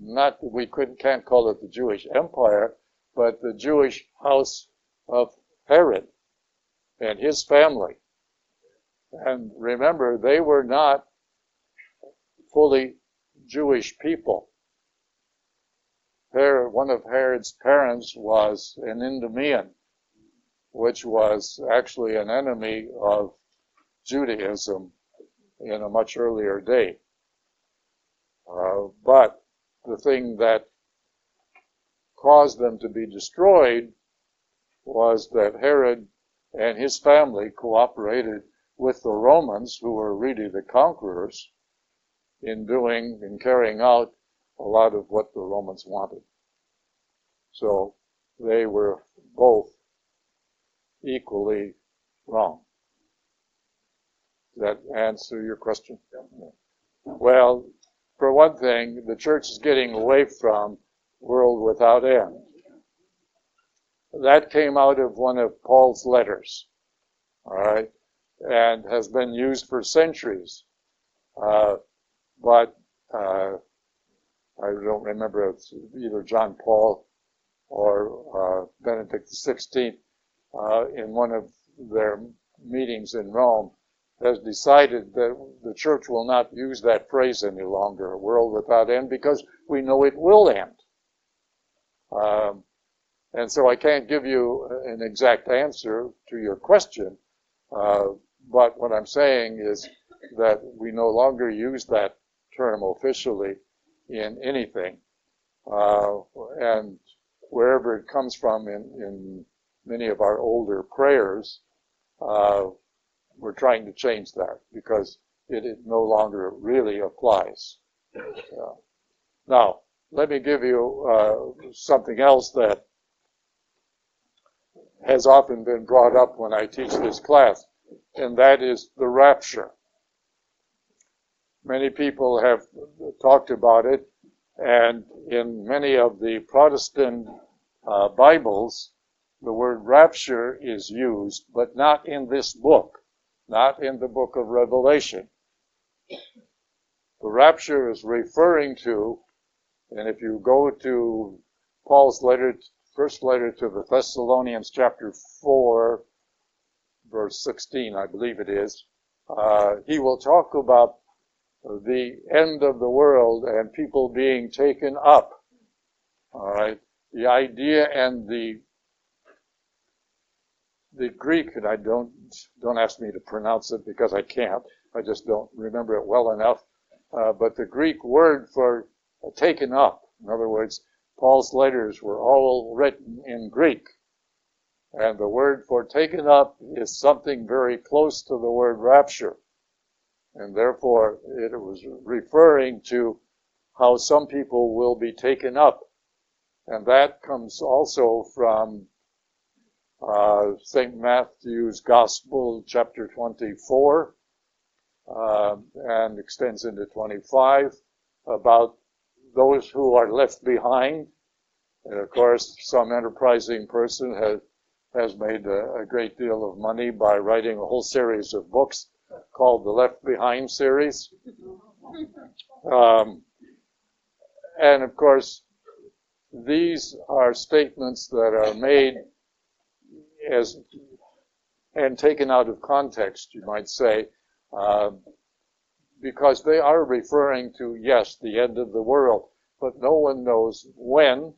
not we couldn't can't call it the Jewish Empire, but the Jewish house of Herod and his family. And remember, they were not fully Jewish people. Herod, one of Herod's parents was an Edomite, which was actually an enemy of Judaism in a much earlier day. Uh, but the thing that caused them to be destroyed was that Herod and his family cooperated with the Romans, who were really the conquerors, in doing and carrying out a lot of what the Romans wanted. So they were both equally wrong. Does that answer your question? Yeah. Well, for one thing, the church is getting away from world without end. That came out of one of Paul's letters, all right, and has been used for centuries. Uh, but uh, I don't remember if it's either John Paul or uh, Benedict the sixteenth uh, in one of their meetings in Rome has decided that the church will not use that phrase any longer, a world without end, because we know it will end. Um, and so I can't give you an exact answer to your question, uh, But what I'm saying is that we no longer use that term officially in anything. Uh, and wherever it comes from in, in many of our older prayers, uh, we're trying to change that because it, it no longer really applies. Yeah. Now, let me give you uh, something else that has often been brought up when I teach this class, and that is the rapture. Many people have talked about it, and in many of the Protestant uh, Bibles, the word rapture is used, but not in this book, not in the book of Revelation. The rapture is referring to, and if you go to Paul's letter, first letter to the Thessalonians, chapter four, verse sixteen, I believe it is, uh, he will talk about the end of the world and people being taken up. All right, the idea and the the Greek, and I don't don't ask me to pronounce it because I can't. I just don't remember it well enough. Uh, but the Greek word for taken up, in other words, Paul's letters were all written in Greek, and the word for taken up is something very close to the word rapture. And therefore, it was referring to how some people will be taken up. And that comes also from uh, Saint Matthew's Gospel, chapter twenty-four, uh, and extends into twenty-five, about those who are left behind. And of course, some enterprising person has, has made a, a great deal of money by writing a whole series of books called the Left Behind series. Um, and of course, these are statements that are made as and taken out of context, you might say, uh, because they are referring to, yes, the end of the world, but no one knows when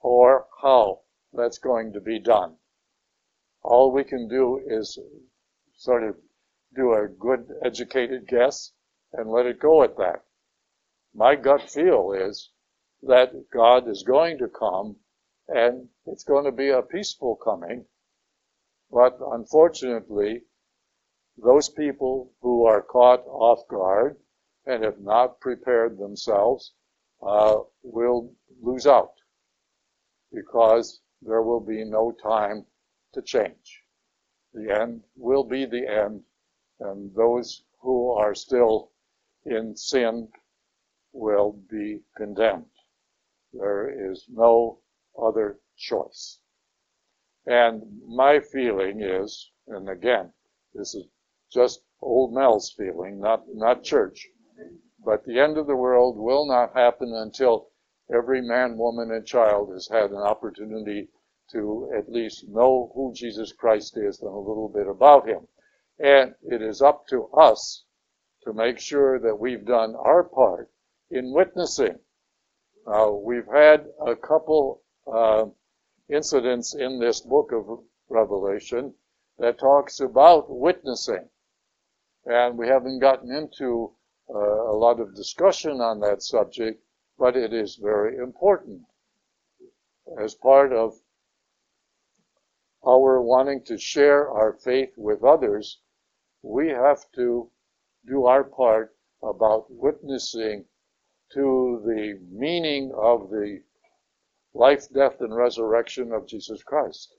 or how that's going to be done. All we can do is sort of do a good educated guess and let it go at that. My gut feel is that God is going to come, and it's going to be a peaceful coming. But unfortunately, those people who are caught off guard and have not prepared themselves uh, will lose out, because there will be no time to change. The end will be the end, and those who are still in sin will be condemned. There is no other choice. And my feeling is, and again, this is just old Mel's feeling, not, not church, but the end of the world will not happen until every man, woman, and child has had an opportunity to at least know who Jesus Christ is and a little bit about him. And it is up to us to make sure that we've done our part in witnessing. Uh, we've had a couple uh, incidents in this book of Revelation that talks about witnessing. And we haven't gotten into uh, a lot of discussion on that subject, but it is very important as part of how we're wanting to share our faith with others. We have to do our part about witnessing to the meaning of the life, death, and resurrection of Jesus Christ.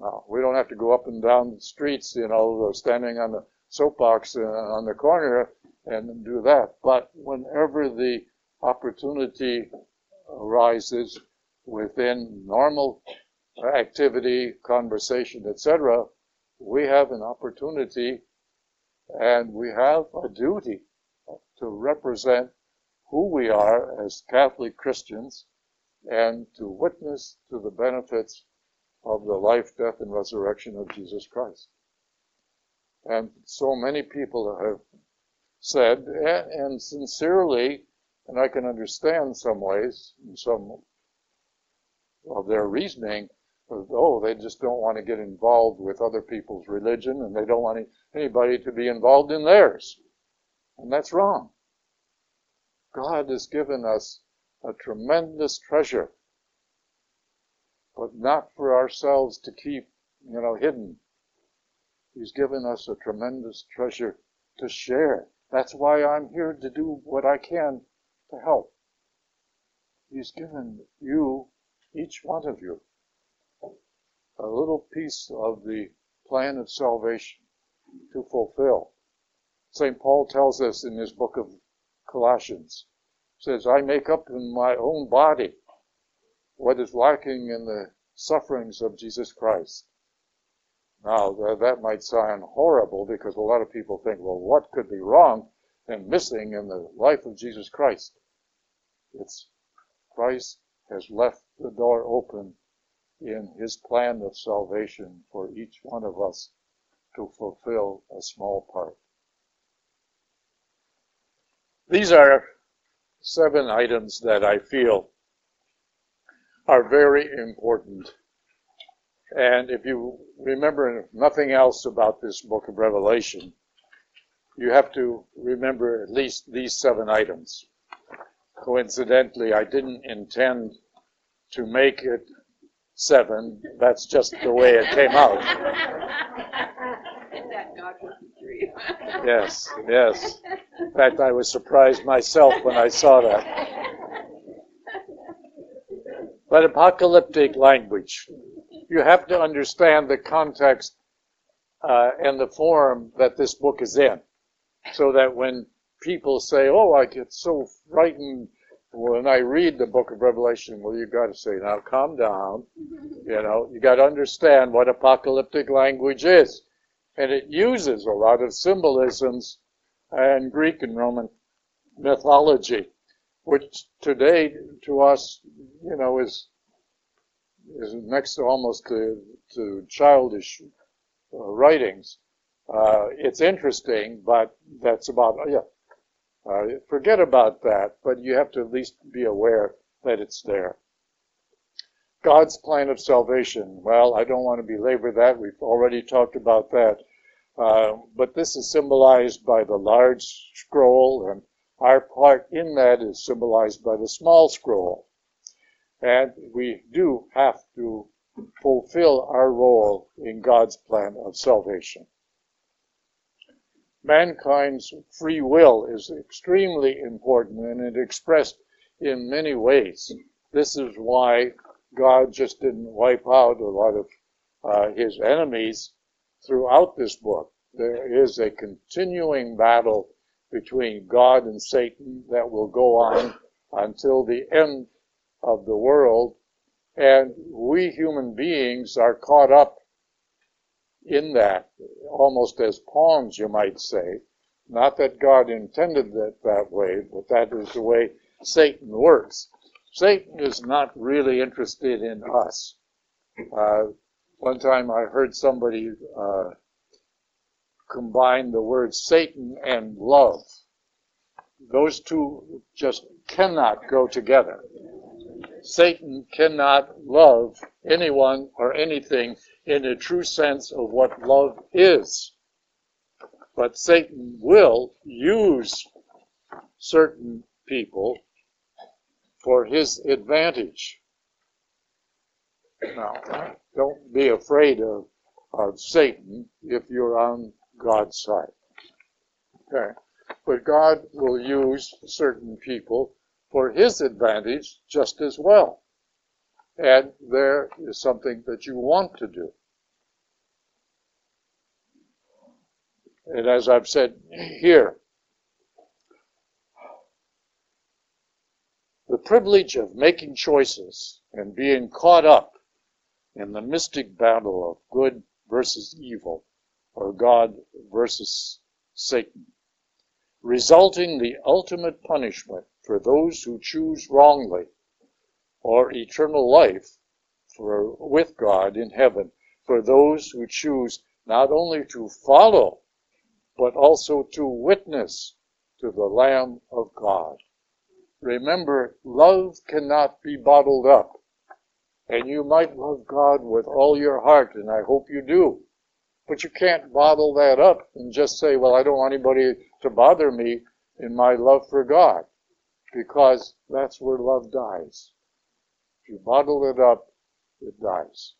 Now, we don't have to go up and down the streets, you know, standing on the soapbox on the corner and do that. But whenever the opportunity arises within normal activity, conversation, et cetera, we have an opportunity and we have a duty to represent who we are as Catholic Christians and to witness to the benefits of the life, death, and resurrection of Jesus Christ. And so many people have said, and, and sincerely, and I can understand some ways, in some of their reasoning, oh, they just don't want to get involved with other people's religion, and they don't want anybody to be involved in theirs. And that's wrong. God has given us a tremendous treasure, but not for ourselves to keep, you know, hidden. He's given us a tremendous treasure to share. That's why I'm here, to do what I can to help. He's given you, each one of you, a little piece of the plan of salvation to fulfill. Saint Paul tells us in his book of Colossians, says, I make up in my own body what is lacking in the sufferings of Jesus Christ. Now, that might sound horrible, because a lot of people think, well, what could be wrong and missing in the life of Jesus Christ? It's Christ has left the door open in his plan of salvation for each one of us to fulfill a small part. These are seven items that I feel are very important. And if you remember nothing else about this book of Revelation, you have to remember at least these seven items. Coincidentally, I didn't intend to make it seven. That's just the way it came out. And that God was three. Yes, yes. In fact, I was surprised myself when I saw that. But apocalyptic language. You have to understand the context uh, and the form that this book is in, so that when people say, oh, I get so frightened when I read the book of Revelation, well, you've got to say, now, calm down. You know, you got to understand what apocalyptic language is. And it uses a lot of symbolisms and Greek and Roman mythology, which today to us, you know, is is next to almost to, to childish uh, writings. Uh, it's interesting, but that's about, yeah, uh, forget about that, but you have to at least be aware that it's there. God's plan of salvation. Well, I don't want to belabor that. We've already talked about that. Uh, but this is symbolized by the large scroll, and our part in that is symbolized by the small scroll. And we do have to fulfill our role in God's plan of salvation. Mankind's free will is extremely important, and it expressed in many ways. This is why God just didn't wipe out a lot of uh, his enemies throughout this book. There is a continuing battle between God and Satan that will go on until the end of the world, and we human beings are caught up in that, almost as pawns, you might say. Not that God intended that that way, but that is the way Satan works. Satan is not really interested in us. Uh, one time I heard somebody uh, combine the words Satan and love. Those two just cannot go together. Satan cannot love anyone or anything in a true sense of what love is. But Satan will use certain people for his advantage. Now, don't be afraid of, of Satan if you're on God's side. Okay. But God will use certain people for his advantage just as well. And there is something that you want to do. And as I've said here, the privilege of making choices and being caught up in the mystic battle of good versus evil, or God versus Satan, resulting the ultimate punishment for those who choose wrongly, or eternal life for, with God in heaven, for those who choose not only to follow, but also to witness to the Lamb of God. Remember, love cannot be bottled up. And you might love God with all your heart, and I hope you do. But you can't bottle that up and just say, well, I don't want anybody to bother me in my love for God, because that's where love dies. If you bottle it up, it dies.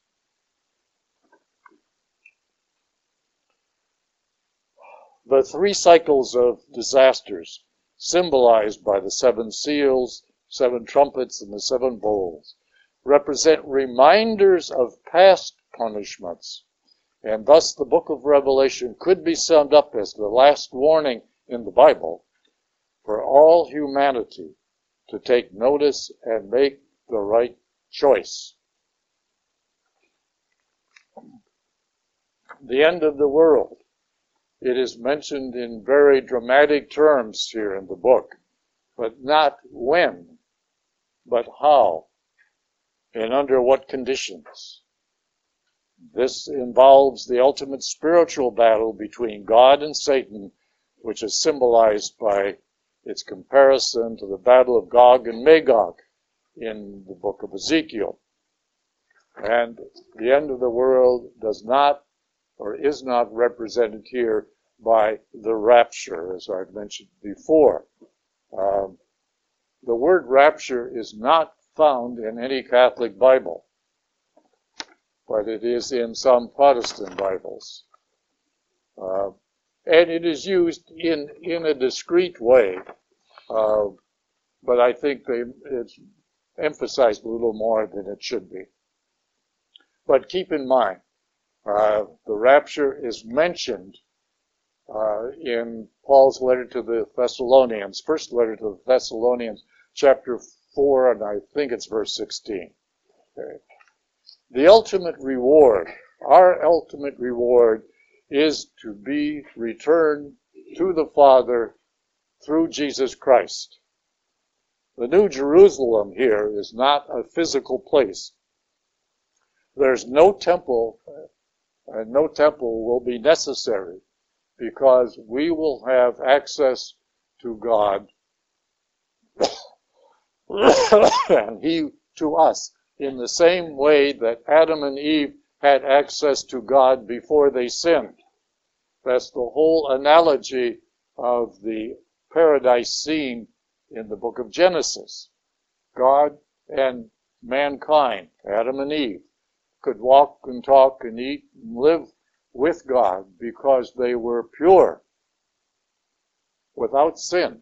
The three cycles of disasters, symbolized by the seven seals, seven trumpets, and the seven bowls, represent reminders of past punishments. And thus the book of Revelation could be summed up as the last warning in the Bible for all humanity to take notice and make the right choice. The end of the world. It is mentioned in very dramatic terms here in the book, but not when, but how, and under what conditions. This involves the ultimate spiritual battle between God and Satan, which is symbolized by its comparison to the battle of Gog and Magog in the book of Ezekiel. And the end of the world does not or is not represented here by the rapture, as I've mentioned before. Um, the word rapture is not found in any Catholic Bible, but it is in some Protestant Bibles. Uh, and it is used in, in a discreet way, uh, but I think they, it's emphasized a little more than it should be. But keep in mind, Uh, the rapture is mentioned uh, in Paul's letter to the Thessalonians, first letter to the Thessalonians, chapter four, and I think it's verse sixteen. Okay. The ultimate reward, our ultimate reward, is to be returned to the Father through Jesus Christ. The New Jerusalem here is not a physical place. There's no temple. And no temple will be necessary because we will have access to God and He to us in the same way that Adam and Eve had access to God before they sinned. That's the whole analogy of the paradise scene in the book of Genesis. God and mankind, Adam and Eve, could walk and talk and eat and live with God because they were pure, without sin.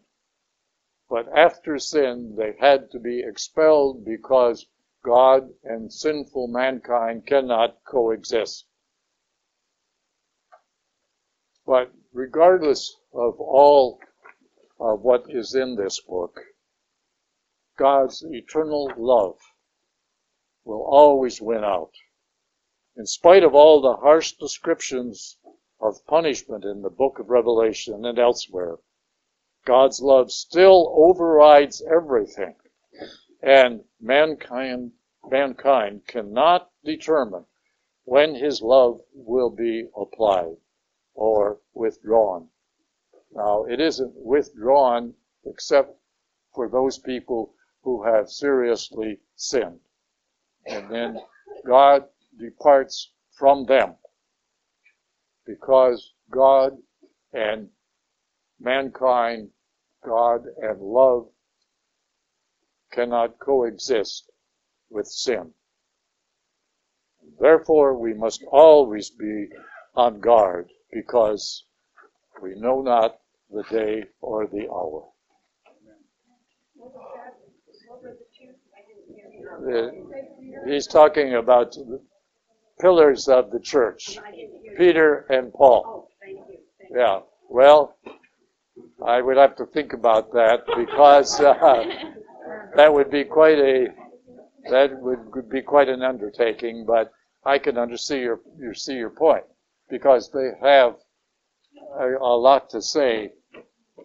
But after sin, they had to be expelled because God and sinful mankind cannot coexist. But regardless of all of what is in this book, God's eternal love will always win out. In spite of all the harsh descriptions of punishment in the book of Revelation and elsewhere, God's love still overrides everything, and mankind, mankind cannot determine when His love will be applied or withdrawn. Now, it isn't withdrawn except for those people who have seriously sinned. And then God departs from them because God and mankind, God and love cannot coexist with sin. Therefore, we must always be on guard because we know not the day or the hour. He's talking about the pillars of the church, Peter and Paul. Yeah, well, I would have to think about that because uh, that would be quite a that would be quite an undertaking. But I can understand your you see your point because they have a, a lot to say.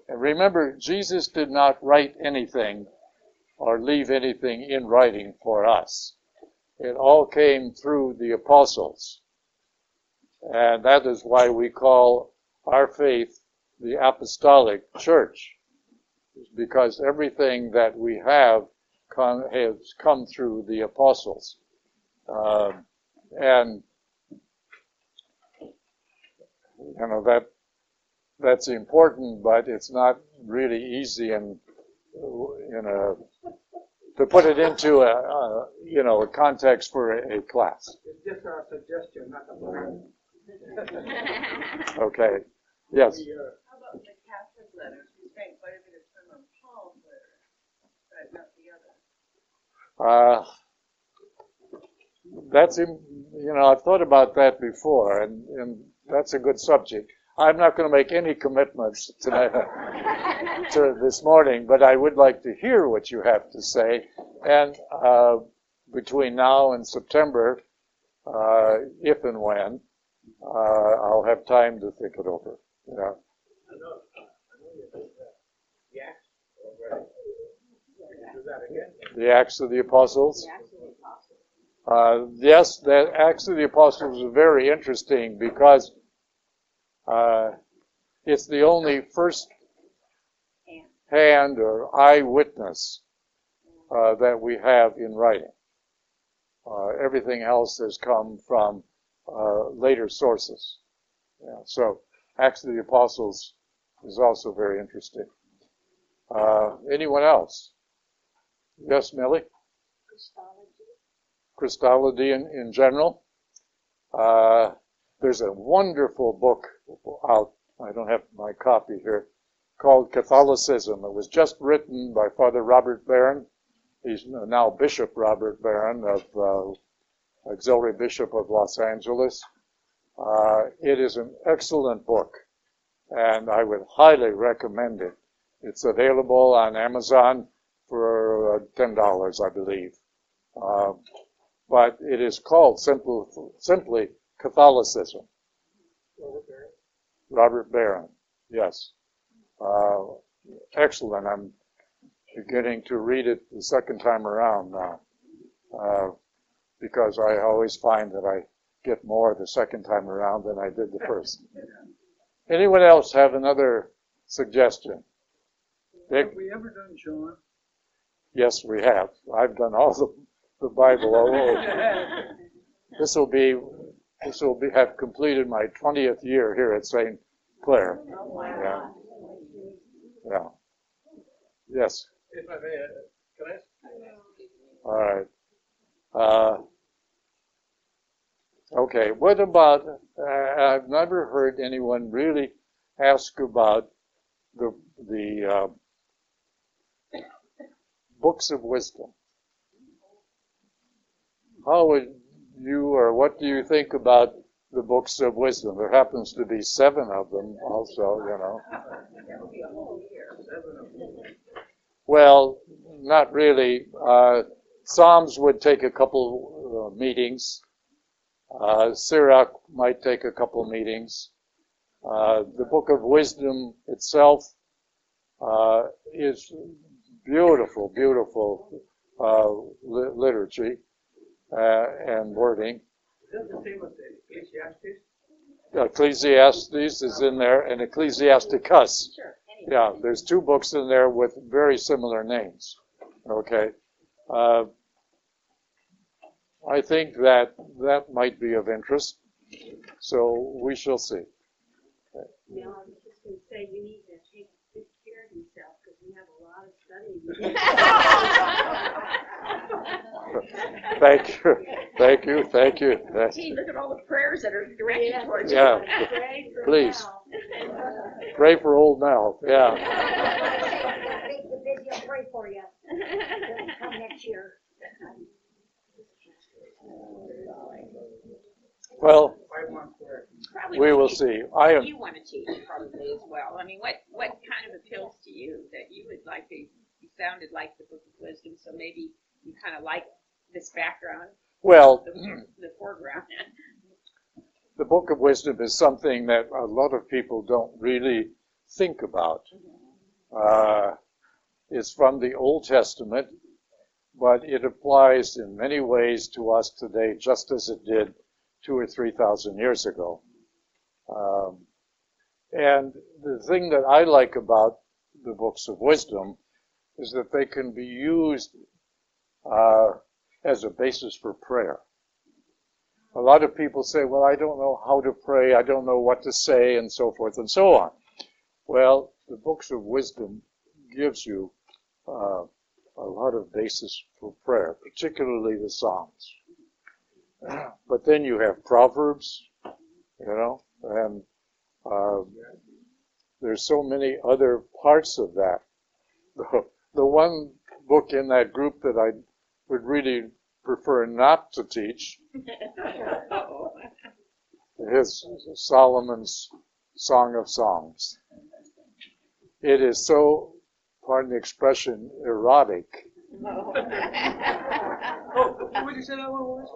And remember, Jesus did not write anything or leave anything in writing for us. It all came through the apostles. And that is why we call our faith the apostolic church, because everything that we have come, has come through the apostles. Uh, and, you know, that that's important, but it's not really easy in, in a, to put it into a, a, you know, a context for a, a class. It's just a suggestion, not a plan. Okay. Yes. How about the Catholic letters? We spent quite a bit of time on Paul's letter, but not the other. Uh, that's, you know, I've thought about that before, and, and that's a good subject. I'm not going to make any commitments tonight, to this morning, but I would like to hear what you have to say. And uh, between now and September, uh, if and when, uh, I'll have time to think it over. Yeah. I know. I know you did that. Yeah. All right. Do that again. The Acts of the Apostles. The Acts of the Apostles. Uh, yes, the Acts of the Apostles is very interesting because uh, it's the only first-hand or eyewitness uh, that we have in writing. Uh, everything else has come from uh, later sources. Yeah, so. Acts of the Apostles is also very interesting. Uh, anyone else? Yes, Millie? Christology. Christology in, in general. Uh, there's a wonderful book out, I don't have my copy here, called Catholicism. It was just written by Father Robert Barron. He's now Bishop Robert Barron, of uh, Auxiliary Bishop of Los Angeles. Uh, it is an excellent book, and I would highly recommend it. It's available on Amazon for ten dollars, I believe. Uh, but it is called simple, simply Catholicism. Robert Barron. Robert Barron, yes. Uh, excellent. I'm beginning to read it the second time around now, uh, because I always find that I get more the second time around than I did the first. Anyone else have another suggestion? Have we ever done John? Yes, we have. I've done all the, the Bible all over. This will be, this will be, have completed my twentieth year here at Saint Claire. Oh, wow. Yeah. Yeah. Yes. If I may, can I ask? All right. Uh, Okay, what about, uh, I've never heard anyone really ask about the the uh, books of wisdom. How would you, or what do you think about the books of wisdom? There happens to be seven of them also, you know. That would be a whole year. Well, not really. Uh, Psalms would take a couple uh, meetings. Uh, Sirach might take a couple meetings. Uh, the Book of Wisdom itself uh, is beautiful, beautiful uh, li liturgy uh, and wording. Is that the same as Ecclesiastes? Ecclesiastes is in there, and Ecclesiasticus. Yeah, there's two books in there with very similar names. Okay. Uh, I think that that might be of interest, so we shall see. Yeah, I was just going to say you need to take good care of yourself because you have a lot of studying. Thank you, thank you, thank you. That's, gee, look at all the prayers that are directed yeah, towards yeah. you. Pray for please, pray for old Mel. Yeah. They'll pray for you. They'll come next year. Well, we will see. I am. You want to teach probably as well. I mean, what what kind of appeals to you that you would like to? You sounded like the Book of Wisdom, so maybe you kind of like this background. Well, the, the foreground. The Book of Wisdom is something that a lot of people don't really think about. Uh, it's from the Old Testament, but it applies in many ways to us today, just as it did two or three thousand years ago. Um, and the thing that I like about the books of wisdom is that they can be used uh, as a basis for prayer. A lot of people say, well, I don't know how to pray, I don't know what to say, and so forth and so on. Well, the books of wisdom gives you uh, a lot of basis for prayer, particularly the Psalms. But then you have Proverbs, you know, and uh, there's so many other parts of that. The, the one book in that group that I would really prefer not to teach is Solomon's Song of Songs. It is so, pardon the expression, erotic. No. Oh, what did you say that one was?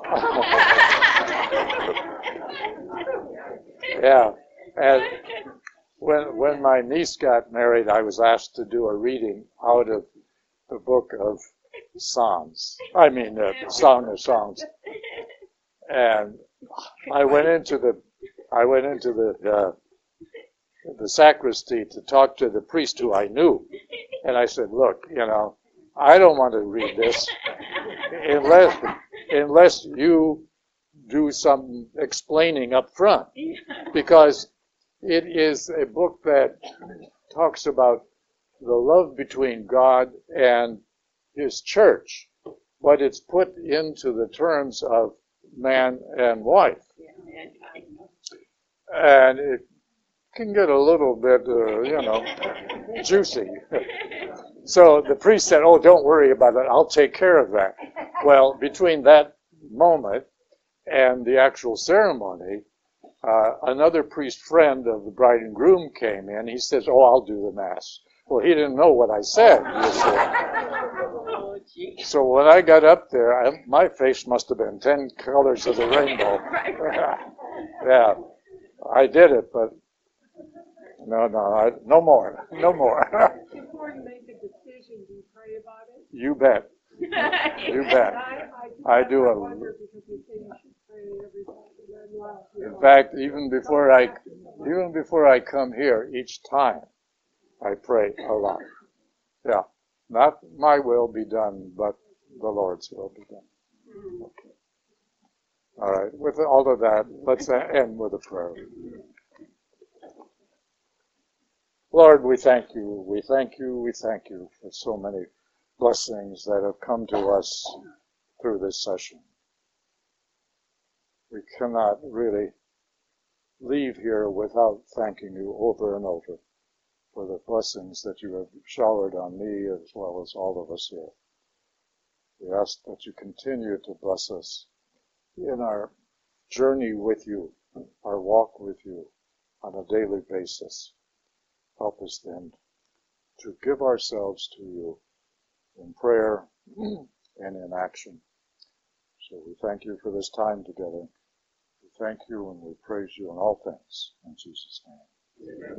Yeah, and when when my niece got married, I was asked to do a reading out of the book of Psalms. I mean, the uh, Song of Songs. And I went into the I went into the uh, the sacristy to talk to the priest who I knew, and I said, "Look, you know, I don't want to read this unless unless you do some explaining up front, because it is a book that talks about the love between God and His church, but it's put into the terms of man and wife, and it can get a little bit, uh, you know, juicy." So the priest said, "Oh, don't worry about it. I'll take care of that." Well, between that moment and the actual ceremony, uh, another priest friend of the bride and groom came in. He says, "Oh, I'll do the mass." Well, he didn't know what I said. So when I got up there, I, my face must have been ten colors of the rainbow. Yeah, I did it, but no, no, I, no more, no more. Before you make a decision, do you pray about it? You bet. You bet. I do a. In fact, even before I, even before I come here, each time, I pray a lot. Yeah, not my will be done, but the Lord's will be done. Okay. All right. With all of that, let's end with a prayer. Lord, we thank you, we thank you, we thank you for so many blessings that have come to us through this session. We cannot really leave here without thanking you over and over for the blessings that you have showered on me as well as all of us here. We ask that you continue to bless us in our journey with you, our walk with you on a daily basis. Help us then to give ourselves to you in prayer and in action. So we thank you for this time together. We thank you and we praise you in all things. In Jesus' name. Amen.